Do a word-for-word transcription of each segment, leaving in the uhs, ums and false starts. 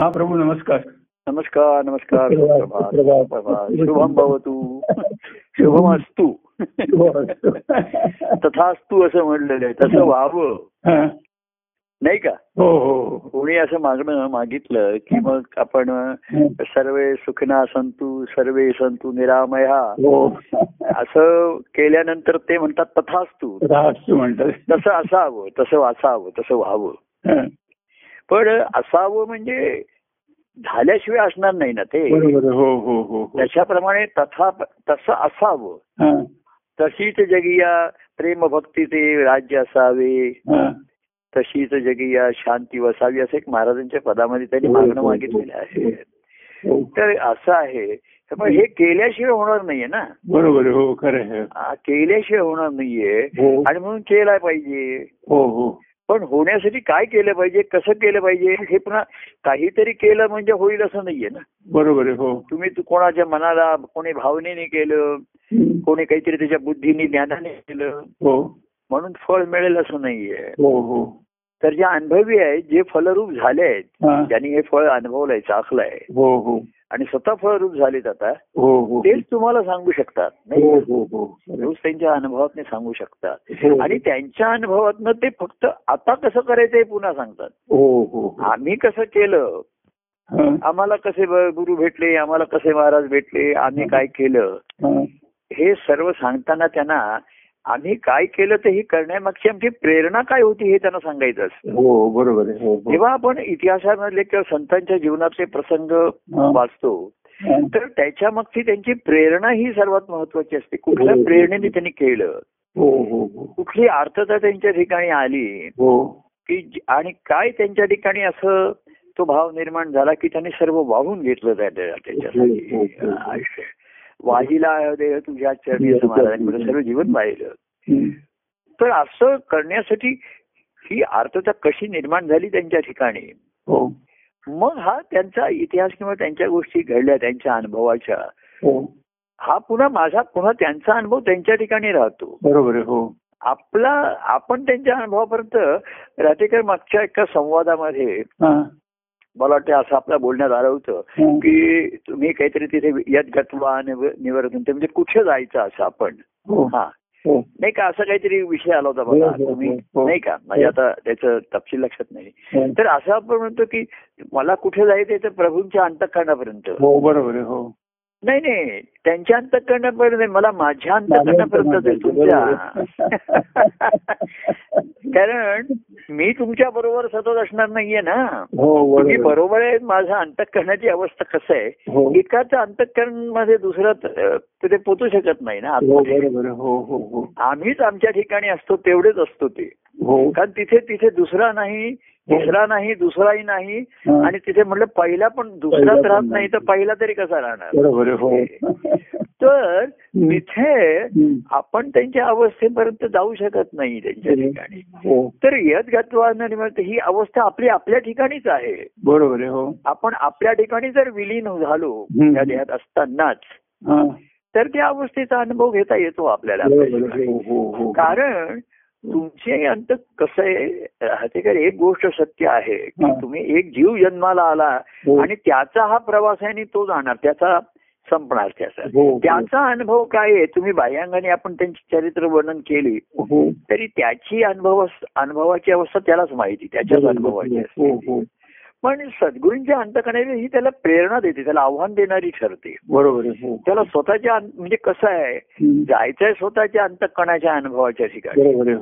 हा प्रभू नमस्कार. नमस्कार नमस्कार. शुभम भवतु. शुभम अस्तु. तथास्तु असं म्हणलेलं आहे. तसं व्हावं नाही का. हो हो. कोणी असं मागणं मागितलं की मग आपण सर्वे सुखना संतु सर्वे संतु निरामया असं केल्यानंतर ते म्हणतात तथास्तु तथास्तु म्हणतात. तसं असावं तसं वाचावं तसं व्हावं. पण असावं म्हणजे झाल्याशिवाय असणार नाही ना ते. हो हो हो. त्याच्याप्रमाणे तथा तसं असावं. तशीच जगिया प्रेम भक्ती ते राज्य असावे तशीच जगिया शांती वसावी असं एक महाराजांच्या पदामध्ये त्यांनी मागणं मागितलेलं आहे. तर असं आहे पण हे केल्याशिवाय होणार नाहीये ना. बरोबर. हो खरं. केल्याशिवाय होणार नाहीये आणि म्हणून केला पाहिजे. हो हो. पण होण्यासाठी काय केलं पाहिजे कसं केलं पाहिजे हे पुन्हा काहीतरी केलं म्हणजे होईल असं नाहीये ना. बरोबर. हो. तुम्ही कोणाच्या मनाला कोणी भावनेने केलं कोणी काहीतरी त्याच्या बुद्धीने ज्ञानाने केलं म्हणून फळ मिळेल असं नाहीये. हो हो. तर जे अनुभवी आहेत जे फलरूप झाले आहेत ज्यांनी हे फळ अनुभवलंय चाखलंय आणि स्वतः फळरूप झालेत आता तेच तुम्हाला सांगू शकतात रोज त्यांच्या अनुभवातने सांगू शकतात आणि त्यांच्या अनुभवातनं ते फक्त आता कसं करायचं हे पुन्हा सांगतात. आम्ही कसं केलं आम्हाला कसे गुरु भेटले आम्हाला कसे महाराज भेटले आम्ही काय केलं हे सर्व सांगताना त्यांना आम्ही काय केलं तर ही करण्यामागची आमची प्रेरणा काय होती हे त्यांना सांगायचं असतं. हो बरोबर. जेव्हा आपण इतिहासामधले किंवा संतांच्या जीवनातले प्रसंग वाचतो तर त्याच्यामागची त्यांची प्रेरणा ही सर्वात महत्वाची असते. कुठल्या प्रेरणेने त्यांनी केलं कुठली आर्थता त्यांच्या ठिकाणी आली की आणि काय त्यांच्या ठिकाणी असं तो भाव निर्माण झाला की त्यांनी सर्व वाहून घेतलं त्याच्यासाठी. वाहिला देह तुझ्या चरणी महाराजांनी सर्व जीवन वाहिलं. तर असं करण्यासाठी ही आर्थता कशी निर्माण झाली त्यांच्या ठिकाणी मग हा त्यांचा इतिहास किंवा त्यांच्या गोष्टी घडल्या त्यांच्या अनुभवाच्या हा पुन्हा माझा पुन्हा त्यांचा अनुभव त्यांच्या ठिकाणी राहतो. बरोबर. हो. आपला आपण त्यांच्या अनुभवापर्यंत राहतेकर मागच्या एका संवादामध्ये मला वाटतं असं आपल्या बोलण्यात आलं होतं की तुम्ही काहीतरी तिथे यत गत्वा निवर्तन ते म्हणजे कुठे जायचं असं आपण हा नाही का असं काहीतरी विषय आला होता बघा तुम्ही नाही का. म्हणजे आता त्याचं तपशील लक्षात नाही. तर असं आपण म्हणतो की मला कुठे जायचंय तर प्रभूंच्या अंतःकरणापर्यंत. बरोबर. हो. नाही नाही त्यांच्या अंतःकरणापर्यंत मला माझ्या अंतःकरणापर्यंत तुमच्या कारण मी तुमच्या बरोबर सतत असणार नाहीये ना. तुम्ही बरोबर आहे. माझा अंतःकरणाची अवस्था कसं आहे एकाच अंतःकरण मध्ये दुसरा ते पोचू शकत नाही ना. आम्हीच आमच्या ठिकाणी असतो तेवढेच असतो ते कारण तिथे तिथे दुसरा नाही तिसरा नाही दुसराही नाही आणि तिथे म्हटलं पहिला पण दुसराच राहत नाही तर पहिला तरी कसा राहणार. तर तिथे आपण त्यांच्या अवस्थेपर्यंत जाऊ शकत नाही त्यांच्या ठिकाणी. तर यत गत्वा ही अवस्था आपली आपल्या ठिकाणीच आहे. बरोबर. हो. आपण आपल्या ठिकाणी जर विलीन झालो त्या देहात असतानाच तर त्या अवस्थेचा अनुभव घेता येतो आपल्याला. कारण तुमचे अंत कसं आहे हातेकर एक गोष्ट सत्य आहे की तुम्ही एक जीव जन्माला आला आणि त्याचा हा प्रवास आहे आणि तो जाणार त्याचा संपणार त्याचा त्याचा अनुभव काय आहे. तुम्ही बाह्यांगाने आपण त्यांची चरित्र वर्णन केली तरी त्याची अनुभव अनुभवाची अवस्था त्यालाच माहिती त्याच्याच अनुभवाची असते. पण सद्गुरूंच्या अंतःकरणाने ही त्याला प्रेरणा देते त्याला आव्हान देणारी ठरते. बरोबर. त्याला स्वतःच्या म्हणजे कसं आहे जायचंय स्वतःच्या अंतःकरणाच्या अनुभवाच्या ठिकाणी.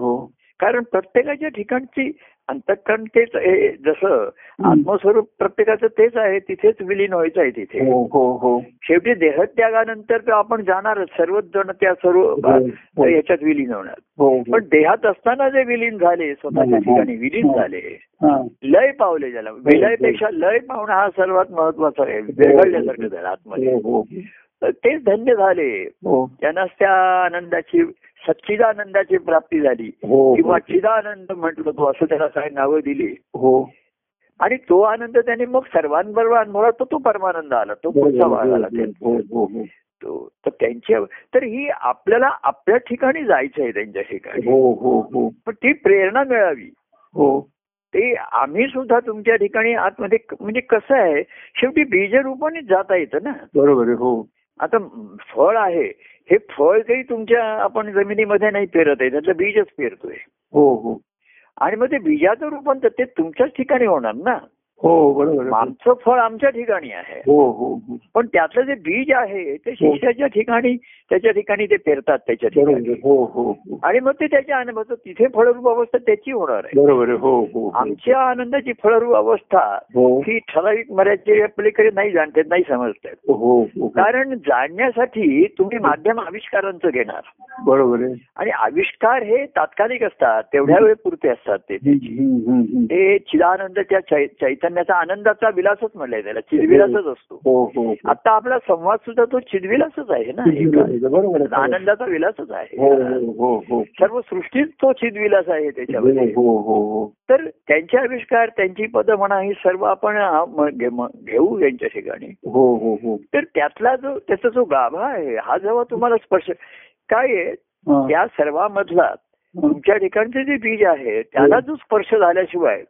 कारण प्रत्येकाच्या ठिकाणची अंतःकरण तेच आहे जसं आत्मस्वरूप प्रत्येकाचं तेच आहे तिथेच विलीन व्हायचं आहे तिथे शेवटी देहत्यागानंतर तर आपण जाणारच सर्वच जण त्या सर्व याच्यात विलीन होणार. पण देहात असताना जे विलीन झाले स्वतःच्या ठिकाणी विलीन झाले लय पावले ज्याला विलयपेक्षा लय पावणं हा सर्वात महत्वाचा आहे. वेगळल्यासारखं झालं आतमध्ये तेच धन्य झाले त्यांनाच त्या आनंदाची सच्चिदानंदाची प्राप्ती झाली किंवा चिदानंद म्हटलं तो असं त्याला काय नावं दिली. हो. आणि तो आनंद त्याने मग सर्वांबरोबर अनुभवला तर तो परमानंद आला तो पुढचा भाग आला त्यांच्या. तर ही आपल्याला आपल्या ठिकाणी जायचं आहे त्यांच्या ठिकाणी पण ती प्रेरणा मिळावी. हो. ते आम्ही सुद्धा तुमच्या ठिकाणी आतमध्ये म्हणजे कसं आहे, शेवटी बीजरूपाने जाता येतं ना. बरोबर आहे. हो. आता फळ आहे, हे फळ काही तुमच्या आपण जमिनीमध्ये नाही पेरत आहे, त्याचं बीजच पेरतोय. हो हो. आणि मग ते बीजाचं रूपांतर ते तुमच्याच ठिकाणी होणार ना. हो बरोबर. आमचं फळ आमच्या ठिकाणी आहे. हो हो. पण त्यातलं जे बीज आहे ते शिष्याच्या ठिकाणी त्याच्या ठिकाणी ते पेरतात त्याच्या ठिकाणी. हो हो. आणि मग ते त्याच्या आनंदाचं तिथे फळरूप अवस्था त्याची होणार आहे. बरोबर. हो हो. आमच्या आनंदाची फळरूप अवस्था ही ठराविक मर्यादेच्या पलीकडे नाही जाणतात, नाही समजतात. हो. कारण जाणण्यासाठी तुम्ही माध्यम आविष्कारांचं घेणार. बरोबर आहे. आणि आविष्कार हे तात्कालिक असतात, तेवढ्या वेळ पुरते असतात. ते चिदानंदाच्या चैतन्य आनंदाचा विलासच म्हणलाय त्याला, चिदविलासच असतो. आता आपला संवाद सुद्धा तो चिदविलासच आहे ना, आनंदाचा विलासच आहे. सर्व सृष्टीत तो चिदविलास आहे त्याच्यामध्ये. तर त्यांचे आविष्कार, त्यांची पदं म्हणा, ही सर्व आपण घेऊ यांच्या ठिकाणी. तर त्यातला जो त्याचा जो गाभा आहे हा जेव्हा तुम्हाला स्पर्श काय आहे त्या सर्वांमधला तुमच्या ठिकाणचे जे बीज आहे त्याला जो स्पर्श झाल्याशिवाय,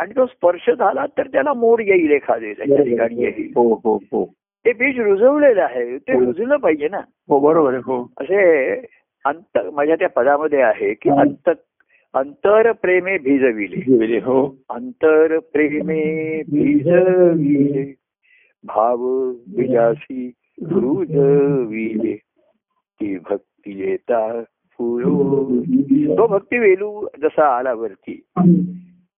आणि तो स्पर्श झाला तर त्याला मोड येईल, एखादे त्याच्या ठिकाणी येईल. ते बीज रुजवलेलं आहे, ते रुजलं पाहिजे ना. हो बरोबर आहे. असे अंत माझ्या त्या पदामध्ये आहे की अंत अंतर प्रेमे भिजविले. हो. अंतर प्रेमे भिजविले भाव बिजासी रुजविले ती भक्ती येता फुलो. तो भक्ती वेलू जसा आला वरती,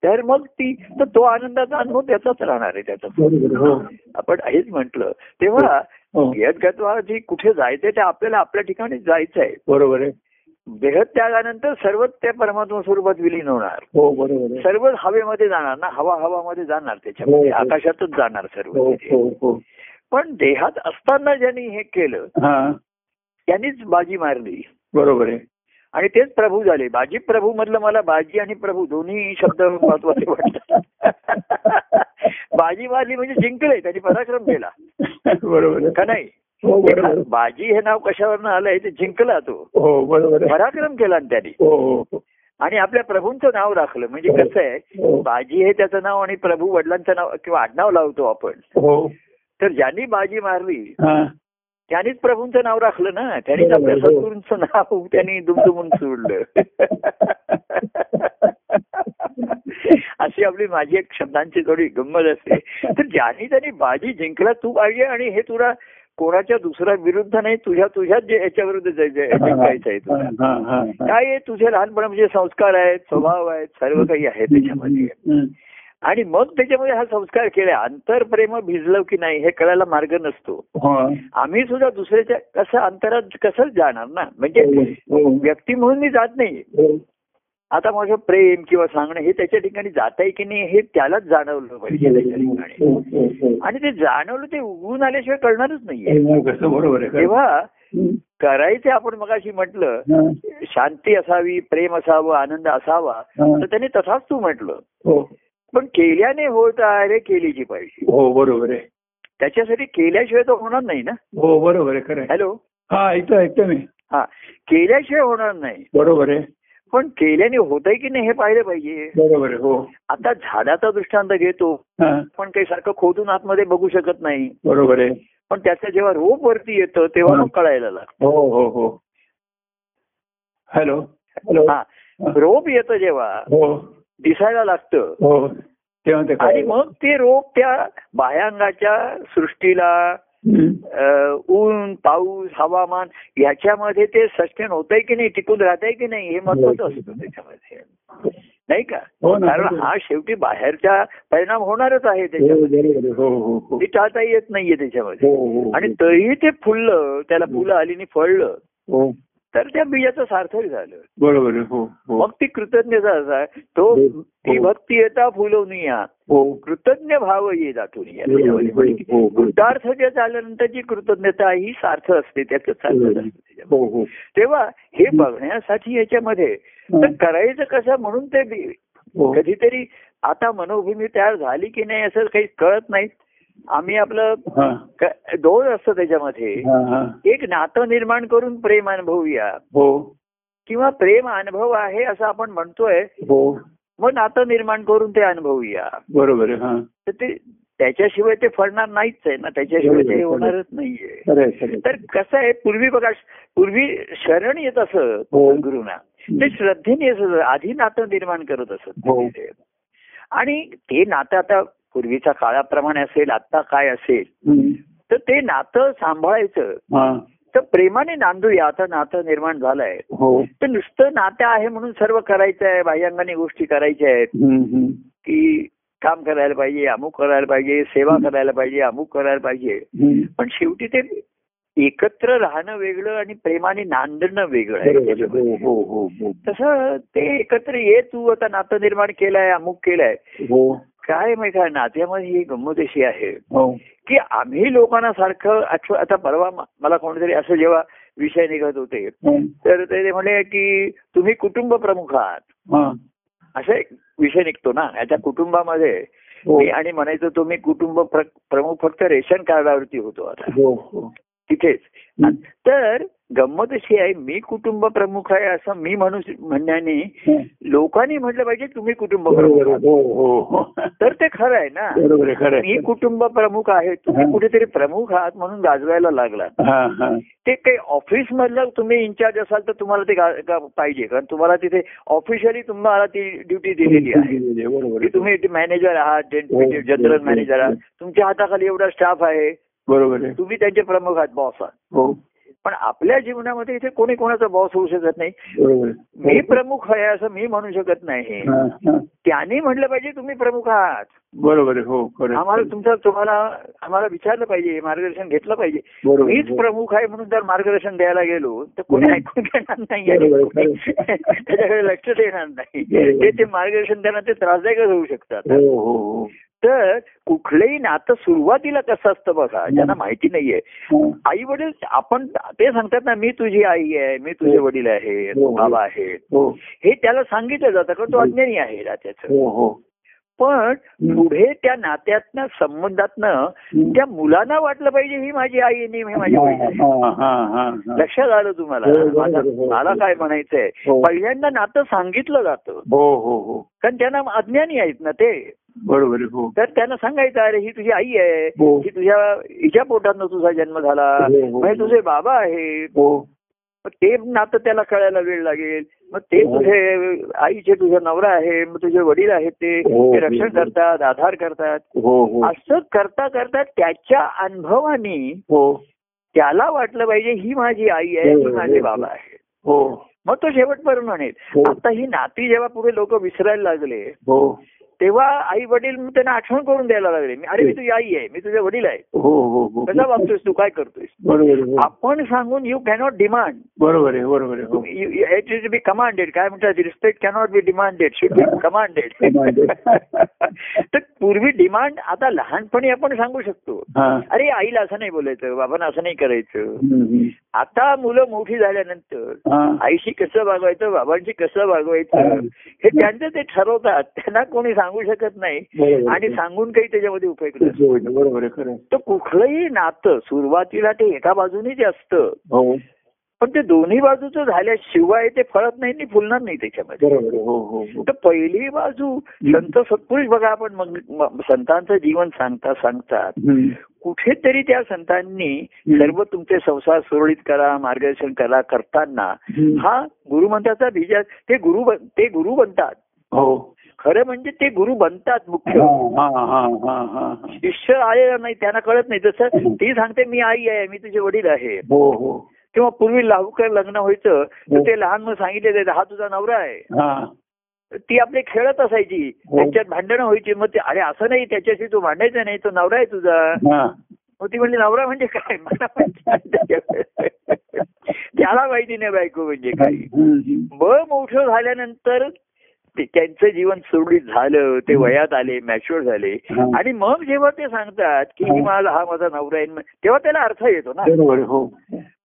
तर मग ती तर तो आनंदाचा अनुभव त्याचाच राहणार आहे त्याचा. आपण हेच म्हटलं तेव्हा देहत्यागा जी कुठे जायचंय ते आपल्याला आपल्या ठिकाणी जायचं आहे. बरोबर आहे. देहत्यागानंतर सर्वच त्या परमात्मा स्वरूपात विलीन होणार. हो बरोबर. सर्वच हवेमध्ये जाणार ना, हवा हवामध्ये जाणार, त्याच्यामध्ये आकाशातच जाणार सर्व. पण देहात असताना ज्यांनी हे केलं त्यांनीच बाजी मारली. बरोबर आहे. आणि तेच प्रभू झाले. बाजी प्रभू मधलं मला बाजी आणि प्रभू दोन्ही शब्द महत्वाचे वाटतात. बाजी मारली म्हणजे जिंकले, त्याने पराक्रम केला. बरोबर का नाही. बाजी हे नाव कशावरनं आलंय, ते जिंकला तो. हो बरोबर. पराक्रम केला त्याने. हो. आणि आपल्या प्रभूंचं नाव राखलं म्हणजे कसं आहे, बाजी हे त्याचं नाव आणि प्रभू वडिलांचं नाव किंवा आडनाव लावतो आपण. हो. तर ज्यांनी बाजी मारली त्यानेच प्रभूंचं नाव राखलं ना, त्यानेच आपल्या सद्गुरूंचं नाव त्यांनी दुमदुमून सोडलं. अशी आपली माझी एक शब्दांची थोडी गंमत असते. तर ज्याने त्याने बाजी जिंकला तू पाहिजे, आणि हे तुला कोणाच्या दुसऱ्या विरुद्ध नाही, तुझ्या तुझ्याच याच्या विरुद्ध जिंकायचं आहे. तुला काय तुझे लहानपणाचे संस्कार आहेत, स्वभाव आहेत, सर्व काही आहे त्याच्यामध्ये. आणि मग त्याच्यामध्ये हा संस्कार केला. अंतरप्रेम भिजलं की नाही हे कळायला मार्ग नसतो. आम्ही सुद्धा दुसऱ्याच्या कसं अंतरात कसं जाणार ना, म्हणजे व्यक्ती म्हणून मी जात नाही. आता माझं प्रेम किंवा सांगणं हे त्याच्या ठिकाणी जात आहे की नाही हे त्यालाच जाणवलं पाहिजे त्याच्या ठिकाणी. आणि ते जाणवलं ते उघडून आल्याशिवाय कळणारच नाहीये. तेव्हा करायचे आपण मगाशी म्हटलं शांती असावी, प्रेम असावं, आनंद असावा, तर त्याने तसाच तू म्हटलं. पण केल्याने होत आहे, केलीची पाहिजे. हो बरोबर आहे. त्याच्यासाठी केल्याशिवाय तर होणार नाही ना. हो बरोबर आहे. खरं. हॅलो. हा ऐकतो ऐकतो मी. हा केल्याशिवाय होणार नाही. बरोबर आहे. पण केल्याने होत आहे की नाही हे पाहिलं पाहिजे. बरोबर आहे. हो. आता झाडाचा दृष्टांत घेतो, पण काही सारखं खोदून आतमध्ये बघू शकत नाही. बरोबर आहे. पण त्याचं जेव्हा रोप वरती येतं तेव्हा मग कळायला लागतं. हो हो हो. Hello hello. हा रोप येतं जेव्हा दिसायला लागतं तेव्हा, आणि मग ते रोप त्या बाह्यांगाच्या सृष्टीला ऊन, पाऊस, हवामान याच्यामध्ये ते सस्टेन होत आहे की नाही, टिकून राहत आहे की नाही हे महत्वाचं असतं त्याच्यामध्ये, नाही का. कारण हा शेवटी बाहेरचा परिणाम होणारच आहे त्याच्यामध्ये, टाळता येत नाहीये त्याच्यामध्ये. आणि तरीही ते फुललं, त्याला फुलं आली आणि फळलं, तर त्या बीजाचं सार्थक झालं. बरोबर. मग ती कृतज्ञता असा तो ती भक्ती येता फुलवून या कृतज्ञ भाव ये दाटून या. कृतार्थ जे झाल्यानंतर जी कृतज्ञता ही सार्थ असते, त्याचं सार्थ असते. तेव्हा हे बघण्यासाठी याच्यामध्ये तर करायचं कसं म्हणून ते कधीतरी आता मनोभूमी तयार झाली की नाही असं काही कळत नाही. आम्ही आपलं दोन असतं त्याच्यामध्ये, एक नातं निर्माण करून प्रेम अनुभवूया किंवा प्रेम अनुभव आहे असं आपण म्हणतोय, मग नातं निर्माण करून ते अनुभवूया. बरोबर आहे. तर ते त्याच्याशिवाय ते फळणार नाहीच आहे ना, त्याच्याशिवाय ते होणारच नाहीये. तर कसं आहे, पूर्वी बघा पूर्वी शरण येत असत गुरुना, ते श्रद्धेने येत असत, आधी नातं निर्माण करत असत. आणि ते नातं आता पूर्वीच्या काळाप्रमाणे असेल आता काय असेल, तर ते नातं सांभाळायचं, तर प्रेमाने नांदूया. आता नातं निर्माण झालंय, तर नुसतं नातं आहे म्हणून सर्व करायचं आहे, बाह्यांगाने गोष्टी करायच्या आहेत की काम करायला पाहिजे, अमुक करायला पाहिजे, सेवा करायला पाहिजे, अमुक करायला पाहिजे, पण शेवटी ते एकत्र राहणं वेगळं आणि प्रेमाने नांदणं वेगळं आहे. तसं ते एकत्र ये, तू आता नातं निर्माण केलंय, अमुक केलंय. काय माहिती आहे नात्यामध्ये ही गंमत अशी आहे की आम्ही लोकांना सारखं, आता परवा मला कोणीतरी असं जेव्हा विषय निघत होते तर ते म्हणे की तुम्ही कुटुंब प्रमुख आहात, असा एक विषय निघतो ना. याच्या कुटुंबामध्ये मी आणि म्हणायचो तुम्ही कुटुंब प्रमुख फक्त रेशन कार्डावरती होतो आता तिथेच. तर गंमत अशी आहे, मी कुटुंब प्रमुख आहे असं मी म्हणू म्हणण्याने लोकांनी म्हटलं पाहिजे तुम्ही कुटुंब प्रमुख, तर ते खरं आहे ना. मी कुटुंब प्रमुख आहे, तुम्ही कुठेतरी प्रमुख आहात म्हणून गाजवायला लागला. ते काही ऑफिस मधलं तुम्ही इन्चार्ज असाल तर तुम्हाला ते पाहिजे, कारण तुम्हाला तिथे ऑफिशियली तुम्हाला ती ड्युटी दिलेली आहे की तुम्ही मॅनेजर आहात, जनरल मॅनेजर आहात, तुमच्या हाताखाली एवढा स्टाफ आहे, बरोबर आहे, तुम्ही त्यांचे प्रमुख आहात, बॉस आहात. पण आपल्या जीवनामध्ये इथे कोणी कोणाचा बॉस होऊ शकत नाही. मी प्रमुख आहे असं मी म्हणू शकत नाही, त्यांनी म्हटलं पाहिजे तुम्ही प्रमुख आहात, बरोबर आहे. हो, आम्हाला तुमचा तुम्हाला आम्हाला विचारलं पाहिजे, मार्गदर्शन घेतलं पाहिजे. मीच प्रमुख आहे म्हणून जर मार्गदर्शन द्यायला गेलो तर कोणी ऐकून घेणार नाही, त्याच्याकडे लक्ष देणार नाही, ते मार्गदर्शन देणार ते त्रासदायकच होऊ शकतात. तर कुठलंही नातं सुरुवातीला कसं असतं बघा, ज्यांना माहिती नाहीये, आई वडील आपण ते सांगतात ना, मी तुझी आई आहे, मी तुझे वडील आहे, बाबा आहे, हे त्याला सांगितलं जातं कारण तो अज्ञानी आहे नात्याचं. पण पुढे त्या नात्यातनं संबंधातनं त्या मुलांना वाटलं पाहिजे ही माझी आई नाही, हे माझे वडील. लक्षात आलं तुम्हाला मला काय म्हणायचंय, पहिल्यांदा नातं सांगितलं जातं कारण त्यांना अज्ञानी आहेत ना ते, बरोबर. तर त्यांना सांगायचं अरे ही तुझी आई आहे, की तुझ्या हिच्या पोटातनं तुझा जन्म झाला, म्हणजे तुझे बाबा आहे. ते नातं त्याला कळायला वेळ लागेल. मग ते तुझे आईचे तुझा नवरा आहे, मग तुझे वडील आहेत, ते रक्षण करतात, आधार करतात. असं करता करता त्याच्या अनुभवानी त्याला वाटलं पाहिजे ही माझी आई आहे, ही माझे बाबा आहे. मग तो शेवटपर्यंत म्हणेल. आता ही नाती जेव्हा पुढे लोक विसरायला लागले तेव्हा आई वडील त्यांना आठवण करून द्यायला लागले, अरे मी तुझी आई आहे, मी तुझे वडील आहे, कसा वागतोयस तू, काय करतोयस. आपण सांगून यू कॅनॉट डिमांड, बरोबर आहे, बरोबर आहे. इट इज बी कमांडेड, काय म्हणतात, respect cannot be demanded, should be commanded. तर पूर्वी डिमांड, आता लहानपणी आपण सांगू शकतो अरे आईला असं नाही बोलायचं, बाबांना असं नाही करायचं. आता मुलं मोठी झाल्यानंतर आईशी कसं वागवायचं, बाबांशी कसं वागवायचं हे त्यांचं ते ठरवतात, त्यांना कोणी सांगू शकत नाही आणि सांगून काही त्याच्यामध्ये उपयोग नाही. बरोबर आहे. तर कुठलंही नातं सुरुवातीला ते एका बाजूनेच असतं, पण ते दोन्ही बाजूचं झाल्याशिवाय ते फळत नाही, फुलणार नाही त्याच्यामध्ये. तर पहिली बाजू संत सत्पुरुष बघा, आपण संतांचं जीवन सांगता सांगतात कुठेतरी त्या संतांनी सर्व तुमचे संसार सुरळीत करा, मार्गदर्शन करा करताना हा गुरुमंत्राचा बीज, ते गुरु ते गुरु बनतात. हो, खरं म्हणजे ते गुरु बनतात. मुख्य शिष्य आलेला नाही, त्यांना कळत नाही. जसं ती सांगते मी आई आहे, मी तुझे वडील आहे, किंवा पूर्वी लहानकर लग्न व्हायचं तर ते लहान मग सांगितले हा तुझा नवरा आहे, ती आपली खेळत असायची, त्यांच्यात भांडणं व्हायची. मग ते अरे असं नाही, त्याच्याशी तू भांडायचं नाही, तो नवरा आहे तुझा. मग ती म्हणली नवरा म्हणजे काय, मला त्याला माहिती नाही बायको म्हणजे काय. ब मोठं झाल्यानंतर त्यांचं जीवन सुरळीत झालं, ते वयात आले, मॅच्युअर झाले, आणि मग जेव्हा ते सांगतात की मला हा माझा नवरा आहे तेव्हा त्याला अर्थ येतो ना.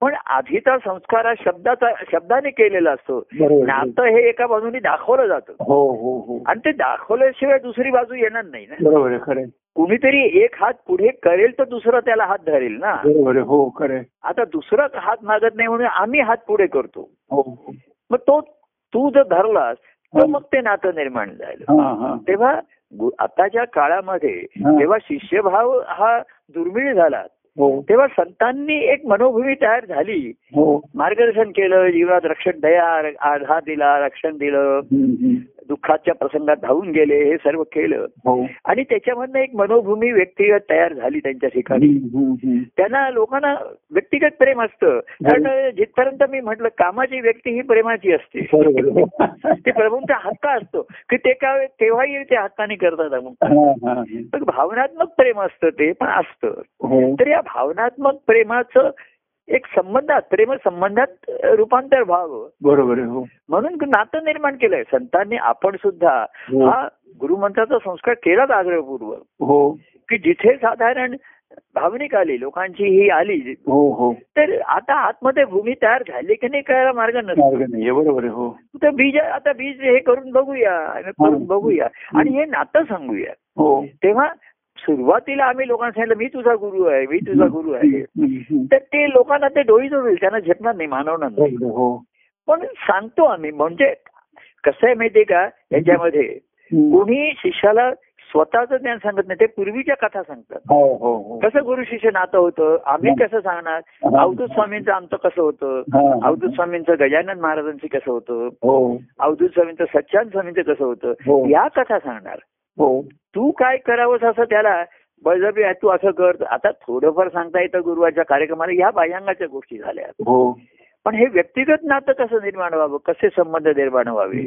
पण आधीचा संस्कार हा शब्दाचा शब्दाने केलेला असतो. नातं हे एका बाजूने दाखवलं जातं आणि ते दाखवल्याशिवाय दुसरी बाजू येणार नाही ना. बरोबर, खरं. कुणीतरी एक हात पुढे करेल तर दुसरा त्याला हात धरेल ना. बरोबर, हो, खरं. आता दुसरा हात मागत नाही म्हणून आम्ही हात पुढे करतो. मग तो तू जर धरलास तर मग ते नातं निर्माण झालं. तेव्हा आताच्या काळामध्ये जेव्हा शिष्यभाव हा दुर्मिळ झाला तेव्हा संतांनी एक मनोभूमी तयार झाली, मार्गदर्शन केलं, जीवनात रक्षक दया, आधार दिला, रक्षण दिलं, दुःखाच्या प्रसंगात धावून गेले, हे सर्व केलं आणि त्याच्यामधनं एक मनोभूमी व्यक्तिगत तयार झाली त्यांच्या ठिकाणी. त्यांना लोकांना व्यक्तिगत प्रेम असतं, कारण जिथपर्यंत मी म्हटलं कामाची व्यक्ती ही प्रेमाची असते, ते प्रभूंचा हक्क असतो की ते काय तेव्हाही ते हक्काने करतात. पण भावनात्मक प्रेम असतं ते पण असतं. तर या भावनात्मक प्रेमाचं एक संबंधात प्रेम संबंधात रूपांतर व्हावं बरोबर म्हणून नातं निर्माण केलंय संतांनी. आपण सुद्धा हा गुरुमंत्राचा संस्कार केलाच आग्रहपूर्वक हो, की जिथे साधारण भावनिक आली, लोकांची ही आली, तर आता आतमध्ये भूमी तयार झाली की नाही करायला मार्ग नाही. बरोबर हो. तर बीज आता बीज हे करून बघूया करून बघूया आणि हे नातं सांगूया. हो, तेव्हा सुरुवातीला आम्ही लोकांना सांगितलं मी तुझा गुरु आहे, मी तुझा गुरु आहे, तर ते लोकांना ते डोळीच होईल, त्यांना झेपणार नाही, मानवणार नाही. पण सांगतो आम्ही, म्हणजे कसं आहे माहितीये का, याच्यामध्ये कोणी शिष्याला स्वतःच ज्ञान सांगत नाही, ते पूर्वीच्या कथा सांगतात कसं गुरु शिष्य नातं होतं. आम्ही कसं सांगणार, अवधूत स्वामींचं आमचं कसं होतं, अवधूत स्वामींचं गजानन महाराजांचं कसं होतं, अवधूत स्वामींचं सच्चानंद स्वामींचं कसं होतं, या कथा सांगणार. तू काय करावंस असं त्याला बळजबी आहे, तू असं कर. आता थोडंफार सांगता येतं गुरुवारच्या कार्यक्रमाला, ह्या बाह्यांगाच्या गोष्टी झाल्या. पण हे व्यक्तिगत नातं कसं निर्माण व्हावं, कसे संबंध निर्माण व्हावे,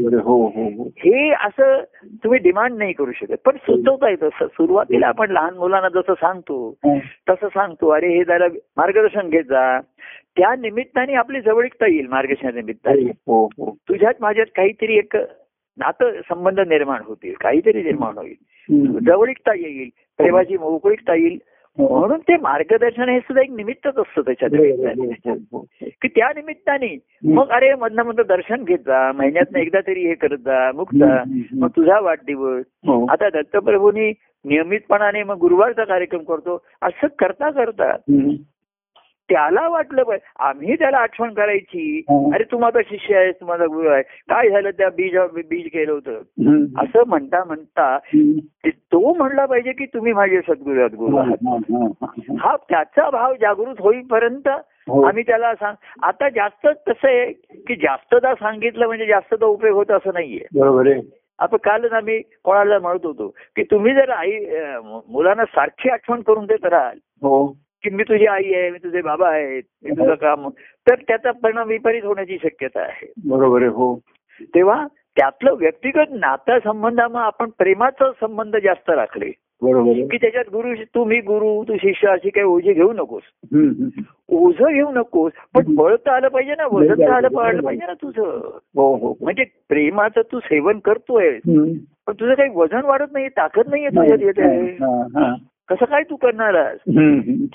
हे असं तुम्ही डिमांड नाही करू शकत, पण सुचवता येतं. सुरुवातीला आपण लहान मुलांना जसं सांगतो तसं सांगतो, अरे हे जरा मार्गदर्शन घेत जा, त्या निमित्ताने आपली जवळीकता येईल, मार्गदर्शना निमित्ताने तुझ्यात माझ्यात काहीतरी एक नातं संबंध निर्माण होतील, काहीतरी निर्माण होईल, जवळीकता येईल, प्रेमाची मोकळीकता येईल. म्हणून ते मार्गदर्शन हे सुद्धा एक निमित्तच असतं त्याच्यात, की त्या निमित्ताने मग अरे मधनं मधनं दर्शन घेत जा, महिन्यातनं एकदा तरी हे करत जा, मुक्ता मग तुझा वाढदिवस. आता दत्तप्रभूंनी नियमितपणाने मग गुरुवारचा कार्यक्रम करतो, असं करता करता त्याला वाटलं पाहिजे, आम्ही त्याला आठवण करायची, अरे तू माझा शिष्य आहेस, तू माझा गुरु आहे, काय झालं त्या बीज बीज केलं होतं, असं म्हणता म्हणता तो म्हणला पाहिजे की तुम्ही माझे सद्गुरू आहात, गुरु आहात. हा त्याचा भाव जागृत होईपर्यंत आम्ही त्याला सांग. आता जास्त कसं आहे की जास्तदा सांगितलं म्हणजे जास्तदा उपयोग होत असं नाहीये. बरोबर आहे. आपण कालच आम्ही कोणाला म्हणत होतो की तुम्ही जर आई मुलांना सारखी आठवण करून देत राहाल की मी तुझी आई आहे, मी तुझे बाबा आहेत, मी तुझं काम, तर त्याचा परिणाम विपरीत होण्याची शक्यता आहे. बरोबर आहे हो. तेव्हा त्यातलं व्यक्तिगत नाता संबंधामध्ये आपण प्रेमाचा संबंध जास्त राखले, बरोबर, की त्याच्यात गुरु तू मी गुरु तू शिष्य अशी काही ओझी घेऊ नकोस, ओझं घेऊ नकोस, पण बळत आलं पाहिजे ना, वजन आलं पाहिजे ना तुझं. म्हणजे प्रेमाचं तू सेवन करतोय पण तुझं काही वजन वाढत नाही, ताकद नाहीये तुझ्यात येत आहे, कसं काय तू करणार आहेस,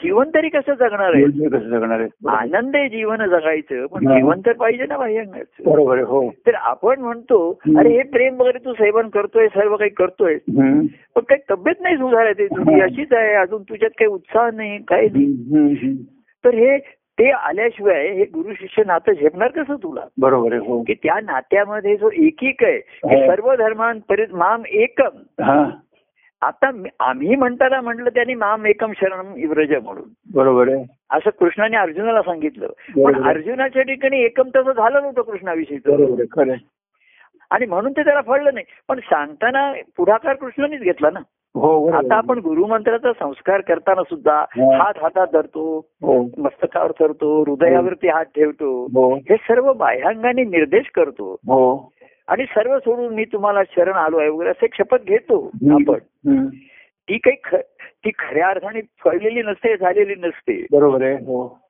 जीवन तरी कसं जगणार आहे, कसं जगणार आहे, आनंद आहे जीवन जगायचं, पण जीवन तर पाहिजे ना भायंगाचं. बरोबर हो. तर आपण म्हणतो अरे हे प्रेम वगैरे तू सेवन करतोय, सर्व काही करतोय, पण काही तब्येत नाही सुधारायची, तुझी अशीच आहे, अजून तुझ्यात काही उत्साह नाही, काही नाही, तर हे ते आल्याशिवाय हे गुरु शिष्य नातं झेपणार कसं तुला. बरोबर आहे हो. की त्या नात्यामध्ये जो एकीक आहे, सर्व धर्मांपरित माम एकम, आता आम्ही म्हणताना म्हटलं त्यांनी माम एकम शरणम व्रज म्हणून, बरोबर आहे, असं कृष्णाने अर्जुनाला सांगितलं, पण अर्जुनाच्या ठिकाणी एकम तसं झालं नव्हतं कृष्णाविषयी, आणि म्हणून ते त्याला फळलं नाही. पण सांगताना पुढाकार कृष्णानेच घेतला ना. आता आपण गुरुमंत्राचा संस्कार करताना सुद्धा हात हातात धरतो, मस्तकावर धरतो, हृदयावरती हात ठेवतो, हे सर्व बाह्यांगाने निर्देश करतो, आणि सर्व सोडून मी तुम्हाला शरण आलो आहे वगैरे असे शपथ घेतो आपण. ती काही ती खऱ्या अर्थाने फळलेली नसते, झालेली नसते, बरोबर आहे,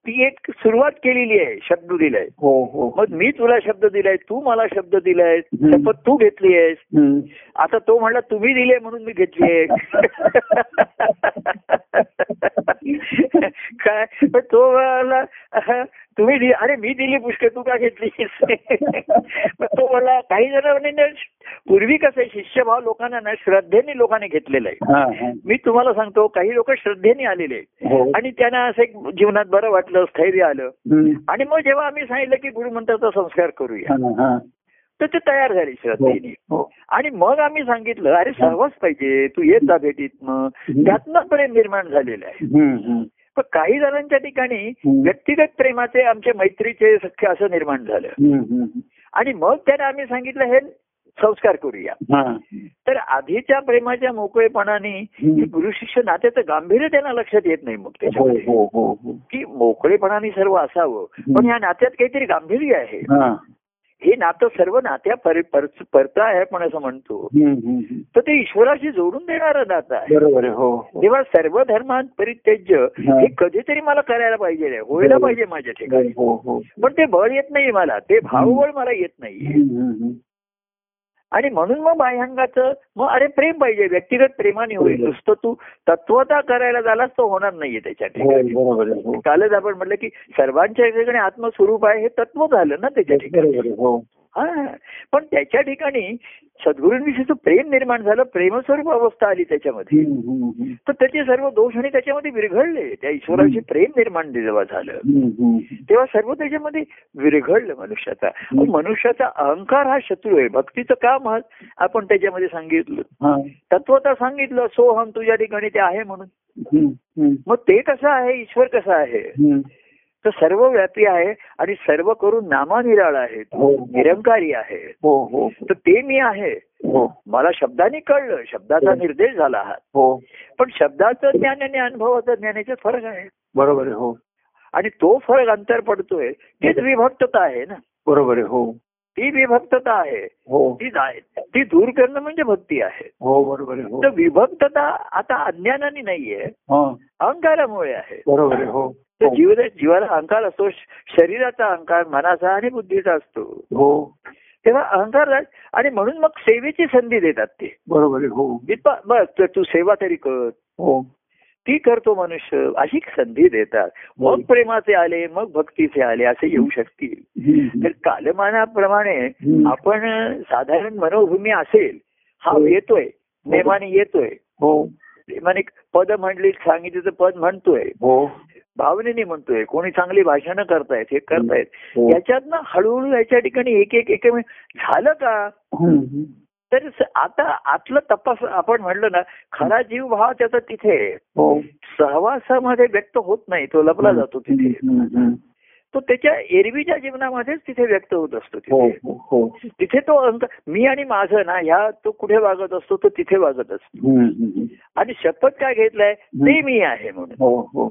ती एक सुरुवात केलेली आहे, शब्द दिलाय, मग मी तुला शब्द दिलाय, तू मला शब्द दिलाय, शपथ तू घेतली आहेस. आता तो म्हणला तुम्ही दिले म्हणून मी घेतली आहे काय, पण तो मला तुम्ही, अरे मी दिली पुष्कळ तू का घेतलीस. तो मला काही जणांनी पूर्वी कसं शिष्यभाव लोकांना ना श्रद्धेने लोकांनी घेतलेला आहे, मी तुम्हाला सांगतो काही लोक श्रद्धेने आलेले आहेत आणि त्यांना असं एक जीवनात बरं वाटलं, स्थैर्य आलं, आणि मग जेव्हा आम्ही सांगितलं की गुरुमंत्राचा संस्कार करूया, तर ते तयार झाली श्रद्धेने. आणि मग आम्ही सांगितलं अरे सहवास पाहिजे, तू येत जा भेटीत, मग त्यातनं प्रेम निर्माण झालेलं आहे. पण काही जणांच्या ठिकाणी व्यक्तिगत प्रेमाचे आमच्या मैत्रीचे सख्य असं निर्माण झालं आणि मग त्याने आम्ही सांगितलं हे संस्कार करूया. तर आधीच्या प्रेमाच्या मोकळेपणाने गुरु शिष्य नात्याचं गांभीर्य त्यांना लक्षात येत नाही. मग त्याच्यामध्ये की मोकळेपणाने सर्व असावं पण या नात्यात काहीतरी गांभीर्य आहे. हे नातं सर्व नात्या परता आहे आपण असं म्हणतो, तर ते ईश्वराशी जोडून देणारं नातं आहे. तेव्हा सर्व धर्मांत परित्यज्य हे कधीतरी मला करायला पाहिजे, व्हायला पाहिजे माझ्या ठिकाणी, पण ते बळ येत नाही मला, ते भावबळ मला येत नाही. आणि म्हणून मग बाह्यांगाचं मग अरे प्रेम पाहिजे, व्यक्तिगत प्रेमाने होईल. नुसतं तू तत्वता करायला झालास तो होणार नाहीये त्याच्या ठिकाणी. कालच आपण म्हटलं की सर्वांच्या ठिकाणी आत्मस्वरूप आहे हे तत्व झालं ना त्याच्या ठिकाणी. हा, पण त्याच्या ठिकाणी सद्गुरूंविषयीचं प्रेम निर्माण झालं, प्रेमस्वरूप अवस्था आली त्याच्यामध्ये, तर त्याचे सर्व दोष आणि त्याच्यामध्ये विरघडले. त्या ईश्वराचे प्रेम निर्माण जेव्हा झालं तेव्हा सर्व त्याच्यामध्ये विरघडलं मनुष्याचा. मनुष्याचा अहंकार हा शत्रू आहे. भक्तीचं काम आपण त्याच्यामध्ये सांगितलं, तत्वता सांगितलं, सोहम तुझ्या ठिकाणी ते आहे म्हणून. मग ते कसं आहे, ईश्वर कसं आहे, तर सर्व व्यापी आहे आणि सर्व करून नामानिराळ आहे, निरंकारी आहे. तर ते मी आहे मला शब्दाने कळलं, शब्दाचा निर्देश झाला हा. पण शब्दाचं ज्ञान आणि अनुभवाचं ज्ञानाचे फरक आहे, बरोबर आहे हो. आणि तो फरक अंतर पडतोय, तीच विभक्तता आहे ना, बरोबर आहे हो. ती विभक्तता आहे ती ती दूर करणं म्हणजे भक्ती आहे, बरोबर आहे. तर विभक्तता आता अज्ञानाने नाहीये, अहंकारामुळे आहे, बरोबर आहे हो. जीव जीवाला अहंकार असतो, शरीराचा अहंकार, मनाचा आणि बुद्धीचा असतो हो. तेव्हा अहंकार आणि म्हणून मग सेवेची संधी देतात ते, बरोबर हो. बस तू सेवा तरी कर हो, ती करतो मनुष्य, अशी संधी देतात. मग प्रेमाचे आले, मग भक्तीचे आले, असे येऊ शकतील. तर कालमानाप्रमाणे आपण साधारण मनोभूमी असेल हा येतोय, प्रेमाने येतोय हो. प्रेमाने पद म्हणली सांगितलं तर पद म्हणतोय हो, भावनेने म्हणतोय, कोणी चांगली भाषणं करतायत, हे करतायत, याच्यात ना हळूहळू याच्या ठिकाणी एक एक एक झालं का तर आता आतलं तपास आपण म्हणलं ना, खरा जीव भाव त्याचा तिथे सहवासामध्ये व्यक्त होत नाही, तो लपला जातो तिथे, तो त्याच्या एरवीच्या जीवनामध्येच तिथे व्यक्त होत असतो. तिथे तिथे तो अंक मी आणि माझं ना ह्या तो कुठे वागत असतो, तो तिथे वागत असतो. आणि शपथ काय घेतलाय, ते मी आहे म्हणून,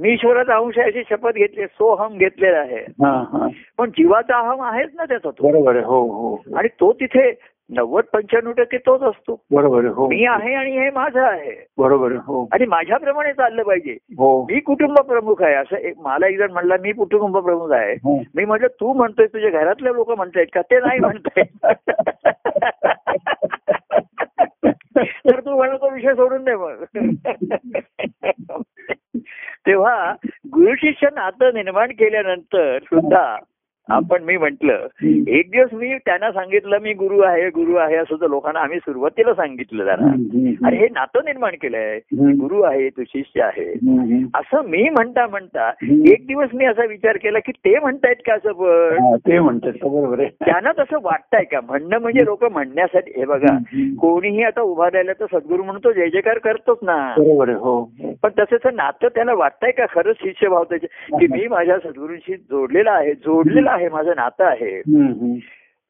मी ईश्वराचा अंश आहे अशी शपथ घेतली, सोहम घेतलेला आहे. पण जीवाचा अहम आहेच ना त्याचा तो, बरोबर हो हो. आणि तो तिथे नव्वद पंच्याण्णव टक्के तोच असतो, बरोबर हो. मी आहे आणि हे माझं आहे, बरोबर हो. आणि माझ्याप्रमाणे चाललं पाहिजे. मी कुटुंब प्रमुख आहे असं एक मला एक जण म्हणला, मी कुटुंब प्रमुख आहे. मी म्हटलं तू म्हणतोय, तुझ्या घरातले लोक म्हणतायत का? ते नाही म्हणतायत. तर तू म्हणा तो विषय सोडून दे मग. तेव्हा गुरु शिष्य नातं निर्माण केल्यानंतर सुद्धा आपण मी म्हटलं एक दिवस मी त्यांना सांगितलं मी गुरु आहे, गुरु आहे असं तर लोकांना आम्ही सुरुवातीला सांगितलं त्यांना. अरे हे नातं निर्माण केलंय, गुरु आहे तू शिष्य आहे असं मी म्हणता म्हणता एक दिवस मी असा विचार केला की ते म्हणतायत का असं, पण ते म्हणतात बरोबर आहे, त्यांना तसं वाटतंय का? म्हणणं म्हणजे लोक म्हणण्यासाठी. हे बघा कोणीही आता उभा राहिला तर सद्गुरू म्हणतो जय जयकार करतोच ना, बरोबर हो. पण तसंच नातं त्याला वाटतंय का खरंच शिष्य भाव त्याचे की मी माझ्या सद्गुरूंशी जोडलेला आहे, जोडलेला आहे, माझं नातं आहे.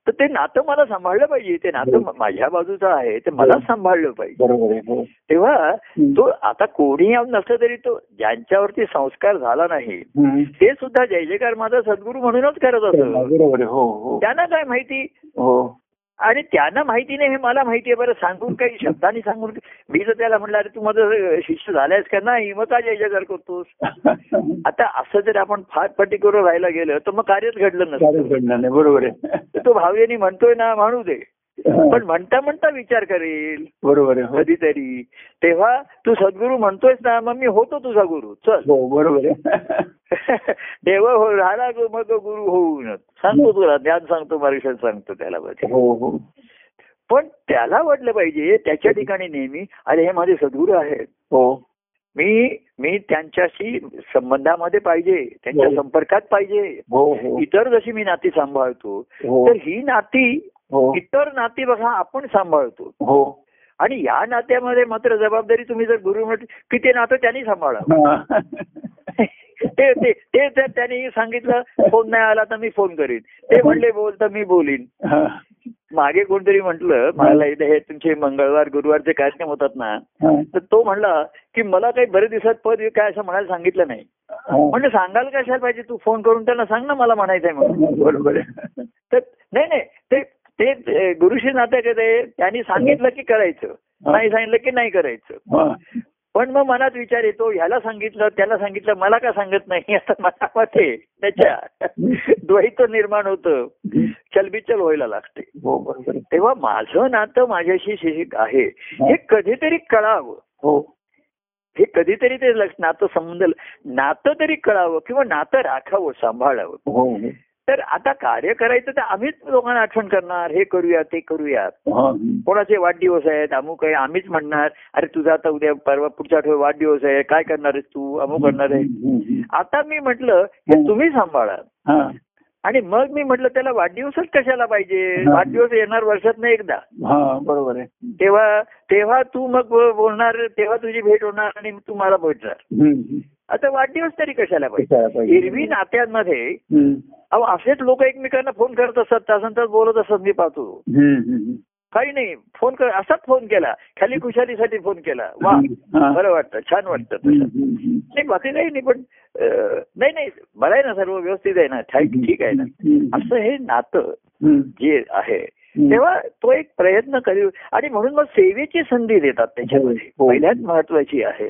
तर ते नातं मला सांभाळलं पाहिजे, ते नातं माझ्या बाजूचं आहे, ते मला सांभाळलं पाहिजे. तेव्हा तो आता कोणी नसलं तरी तो ज्यांच्यावरती संस्कार झाला नाही ते सुद्धा जय जयकार माझा सद्गुरू म्हणूनच करत असत. त्यांना काय माहिती आणि त्यांना माहिती नाही, हे मला माहिती आहे. बरं सांगून काही शब्दांनी सांगून मी जर त्याला म्हटलं अरे तू माझं शिष्य झालायस का? नाही. मग काय जयजयकार करतोस? आता असं जर आपण फार पर्टिक्युलर राहायला गेलं तर मग कार्यच घडलं नसतं, घडणार नाही, बरोबर आहे. तो भावनेने म्हणतोय ना, म्हणू दे, पण म्हणता म्हणता विचार करेल, बरोबर आहे कधीतरी. तेव्हा तू सद्गुरू म्हणतोयस ना, मग मी होतो तुझा गुरु, चल बरोबर आहे. देव हो राहिला मग गुरु होऊन सांगतो तुला, ज्ञान सांगतो, मार्गदर्शन सांगतो त्याला हो. पण त्याला वाटलं पाहिजे त्याच्या ठिकाणी नेहमी अरे हे माझे सद्गुरू आहेत हो, मी मी त्यांच्याशी संबंधामध्ये पाहिजे, त्यांच्या संपर्कात पाहिजे. इतर जशी मी नाती सांभाळतो तर ही नाती इतर नाती बघा आपण सांभाळतो, आणि या नात्यामध्ये मात्र जबाबदारी तुम्ही जर गुरु म्हटलं की ते नातं त्यांनी सांभाळा. ते ते तर त्यांनी सांगितलं फोन नाही आला तर मी फोन करीन, ते म्हणले बोल तर मी बोलीन. मागे कोणतरी म्हटलं मला हे तुमचे मंगळवार गुरुवारचे कार्यक्रम होतात ना, तर तो म्हणला की मला काही बरेच दिवसात पद काय असं म्हणायला सांगितलं नाही. म्हणजे सांगायला कशाला पाहिजे, तू फोन करून त्यांना सांग ना मला म्हणायचंय म्हणून. बरोबर आहे. तर नाही नाही ते गुरुशी नात्याकडे त्यांनी सांगितलं की करायचं, नाही सांगितलं की नाही करायचं. पण मग मनात विचार येतो ह्याला सांगितलं त्याला सांगितलं मला का सांगत नाही, असं मनामध्ये त्याच्या द्वैत निर्माण होतं, चलबिचल व्हायला लागते. तेव्हा माझं नातं माझ्याशी शिक्षक आहे हे कधीतरी कळावं. हो, हे कधीतरी ते नातं समजलं, नातं तरी कळावं किंवा नातं राखावं सांभाळावं. तर आता कार्य करायचं तर आम्हीच लोकांना आठवण करणार, हे करूया ते करूया, कोणाचे वाढदिवस आहेत अमुक आहे आम्हीच म्हणणार अरे तुझा आता उद्या परवा पुढच्या आठवड्यात वाढदिवस आहे काय करणार आहेस तू अमुक करणार आहे. आता मी म्हटलं हे तुम्ही सांभाळा, आणि मग मी म्हटलं त्याला वाढदिवसच कशाला पाहिजे, वाढदिवस येणार वर्षातनं एकदा. बरोबर आहे. तेव्हा तेव्हा तू मग बोलणार, तेव्हा तुझी भेट होणार आणि तू मला भेटणार. आता वाढदिवस तरी कशाला पाहिजे. हिरवी नात्यांमध्ये अहो असेच लोक एकमेकांना फोन करत असतात, तासन तास बोलत असत. मी पाहतो काही नाही फोन कर, असाच फोन केला खाली खुशालीसाठी फोन केला, वा बरं वाटतं छान वाटतं तसं नाही बाकी काही नाही. पण नाही नाही बरं आहे ना सर्व व्यवस्थित आहे ना ठीक आहे ना, असं हे नातं जे आहे तेव्हा तो एक प्रयत्न करू. आणि म्हणून मग सेवेची संधी देतात त्याच्यामध्ये पहिल्याच महत्वाची आहे.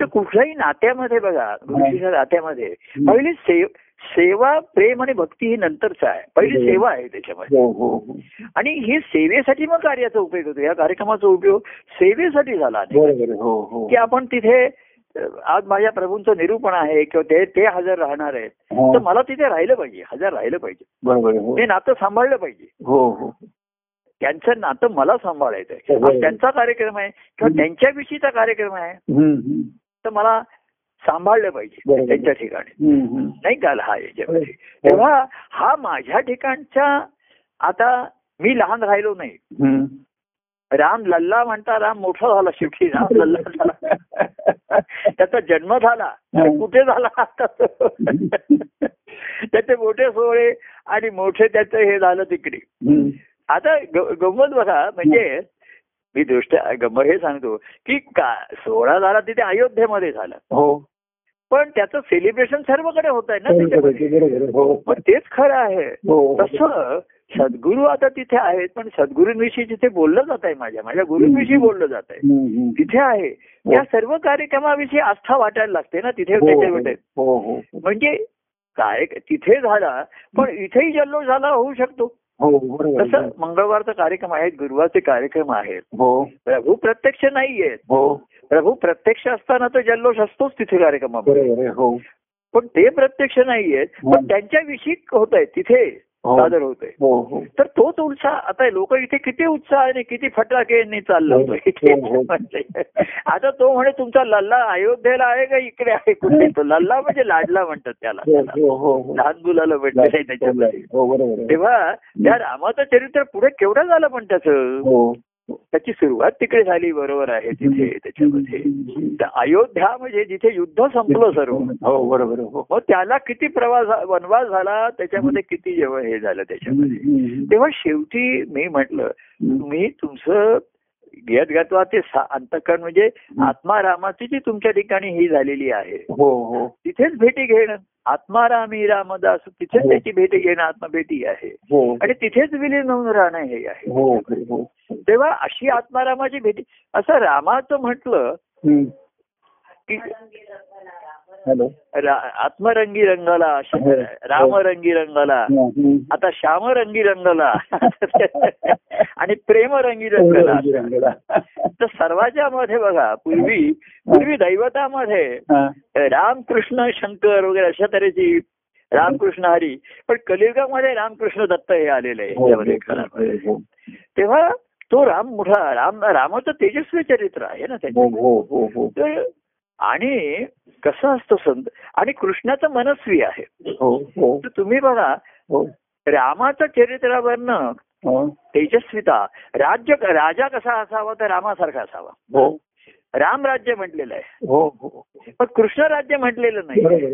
तर कुठल्याही नात्यामध्ये बघा गुरुजीच्या नात्यामध्ये पहिली सेव सेवा प्रेम आणि भक्ती ही नंतरचा आहे, पहिली सेवा आहे त्याच्यामध्ये. आणि हे सेवेसाठी मग कार्याचा उपयोग होतो, या कार्यक्रमाचा उपयोग सेवेसाठी झाला की आपण तिथे आज माझ्या प्रभूंचं निरूपण आहे किंवा ते हजर राहणार आहेत तर मला तिथे राहिलं पाहिजे, हजर राहिलं पाहिजे, ते नातं सांभाळलं पाहिजे. त्यांचं नातं मला सांभाळायचं आहे, त्यांचा कार्यक्रम आहे किंवा त्यांच्याविषयीचा कार्यक्रम आहे तर मला सांभाळलं पाहिजे त्यांच्या ठिकाणी नाही का हा याच्यामध्ये. तेव्हा हा माझ्या ठिकाणच्या आता मी लहान राहिलो नाही, राम लल्ला म्हणता राम मोठा झाला शेवटी, राम लल्ला झाला त्याचा जन्म झाला कुठे झाला आता त्याचे मोठे सोहळे आणि मोठे त्याचं हे झालं तिकडे. आता गंमत बघा म्हणजे मी दृष्ट गंमत हे सांगतो की का सोहळा झाला तिथे अयोध्येमध्ये झाला हो, पण त्याचं सेलिब्रेशन सर्वकडे होत आहे ना, पण तेच खरं आहे. तसं सद्गुरू आता तिथे आहेत पण सद्गुरूंविषयी जिथे बोललं जात आहे माझ्या माझ्या गुरुंविषयी बोललं जात आहे तिथे आहे, या सर्व कार्यक्रमाविषयी आस्था वाटायला लागते ना तिथे. म्हणजे काय तिथे झाला पण इथेही जल्लोष झाला होऊ शकतो. तसं मंगळवारचा कार्यक्रम आहेत, गुरुवारचे कार्यक्रम आहेत, प्रभू प्रत्यक्ष नाहीयेत, प्रभू प्रत्यक्ष असताना तर जल्लोष असतोच तिथे कार्यक्रमामध्ये, पण ते प्रत्यक्ष नाहीयेत पण त्यांच्याविषयी होत आहे तिथे सादर होतोय. तर तोच उत्साह आता लोक इथे किती उत्साहाने किती फटाके चालला होतोय. आता तो म्हणे तुमचा लल्ला अयोध्येला आहे का इकडे आहे कुठे, तो लल्ला म्हणजे लाडला म्हणतात त्याला, लहान मुलाला भेटले त्याच्यामध्ये. तेव्हा त्या रामाचं चरित्र पुढे केवढं झालं पण त्याचं त्याची सुरुवात तिकडे झाली. बरोबर आहे तिथे त्याच्यामध्ये अयोध्या म्हणजे जिथे युद्ध संपलं सर्व. हो बरोबर. मग त्याला किती प्रवास वनवास झाला त्याच्यामध्ये, किती जेव्हा हे झालं त्याच्यामध्ये. तेव्हा शेवटी मी म्हटलं तुम्ही तुमचं घेत घातवा ते अंतःकरण म्हणजे आत्मारामाची जी तुमच्या ठिकाणी ही झालेली आहे तिथेच भेटी घेणं, आत्मारामी रामदास तिथेच त्याची भेटी घेणं आत्मभेटी आहे आणि तिथेच विलीन होऊन राहणं हे आहे. तेव्हा अशी आत्मारामाची भेटी असं रामाचं म्हटलं की आत्मरंगी रंगाला, रामरंगी रंगाला, आता श्यामरंगी रंगाला आणि प्रेमरंगी रंगाला. तर सर्वांच्या मध्ये बघा पूर्वी पूर्वी दैवतामध्ये रामकृष्ण शंकर वगैरे अशा तऱ्हेची रामकृष्ण हरी, पण कलियुगामध्ये रामकृष्ण दत्त हे आलेले आहे त्यामध्ये. तेव्हा तो राम मोठा राम रामाचं तेजस्वी चरित्र आहे ना त्याच्यामध्ये. आणि कसं असतो संत, आणि कृष्णाचं मनस्वी आहे. तुम्ही बघा रामाचं चरित्रावरनं तेजस्विता, राज्य राजा कसा असावा तर रामासारखा असावा, राम राज्य म्हटलेलं आहे, पण कृष्ण राज्य म्हटलेलं नाही.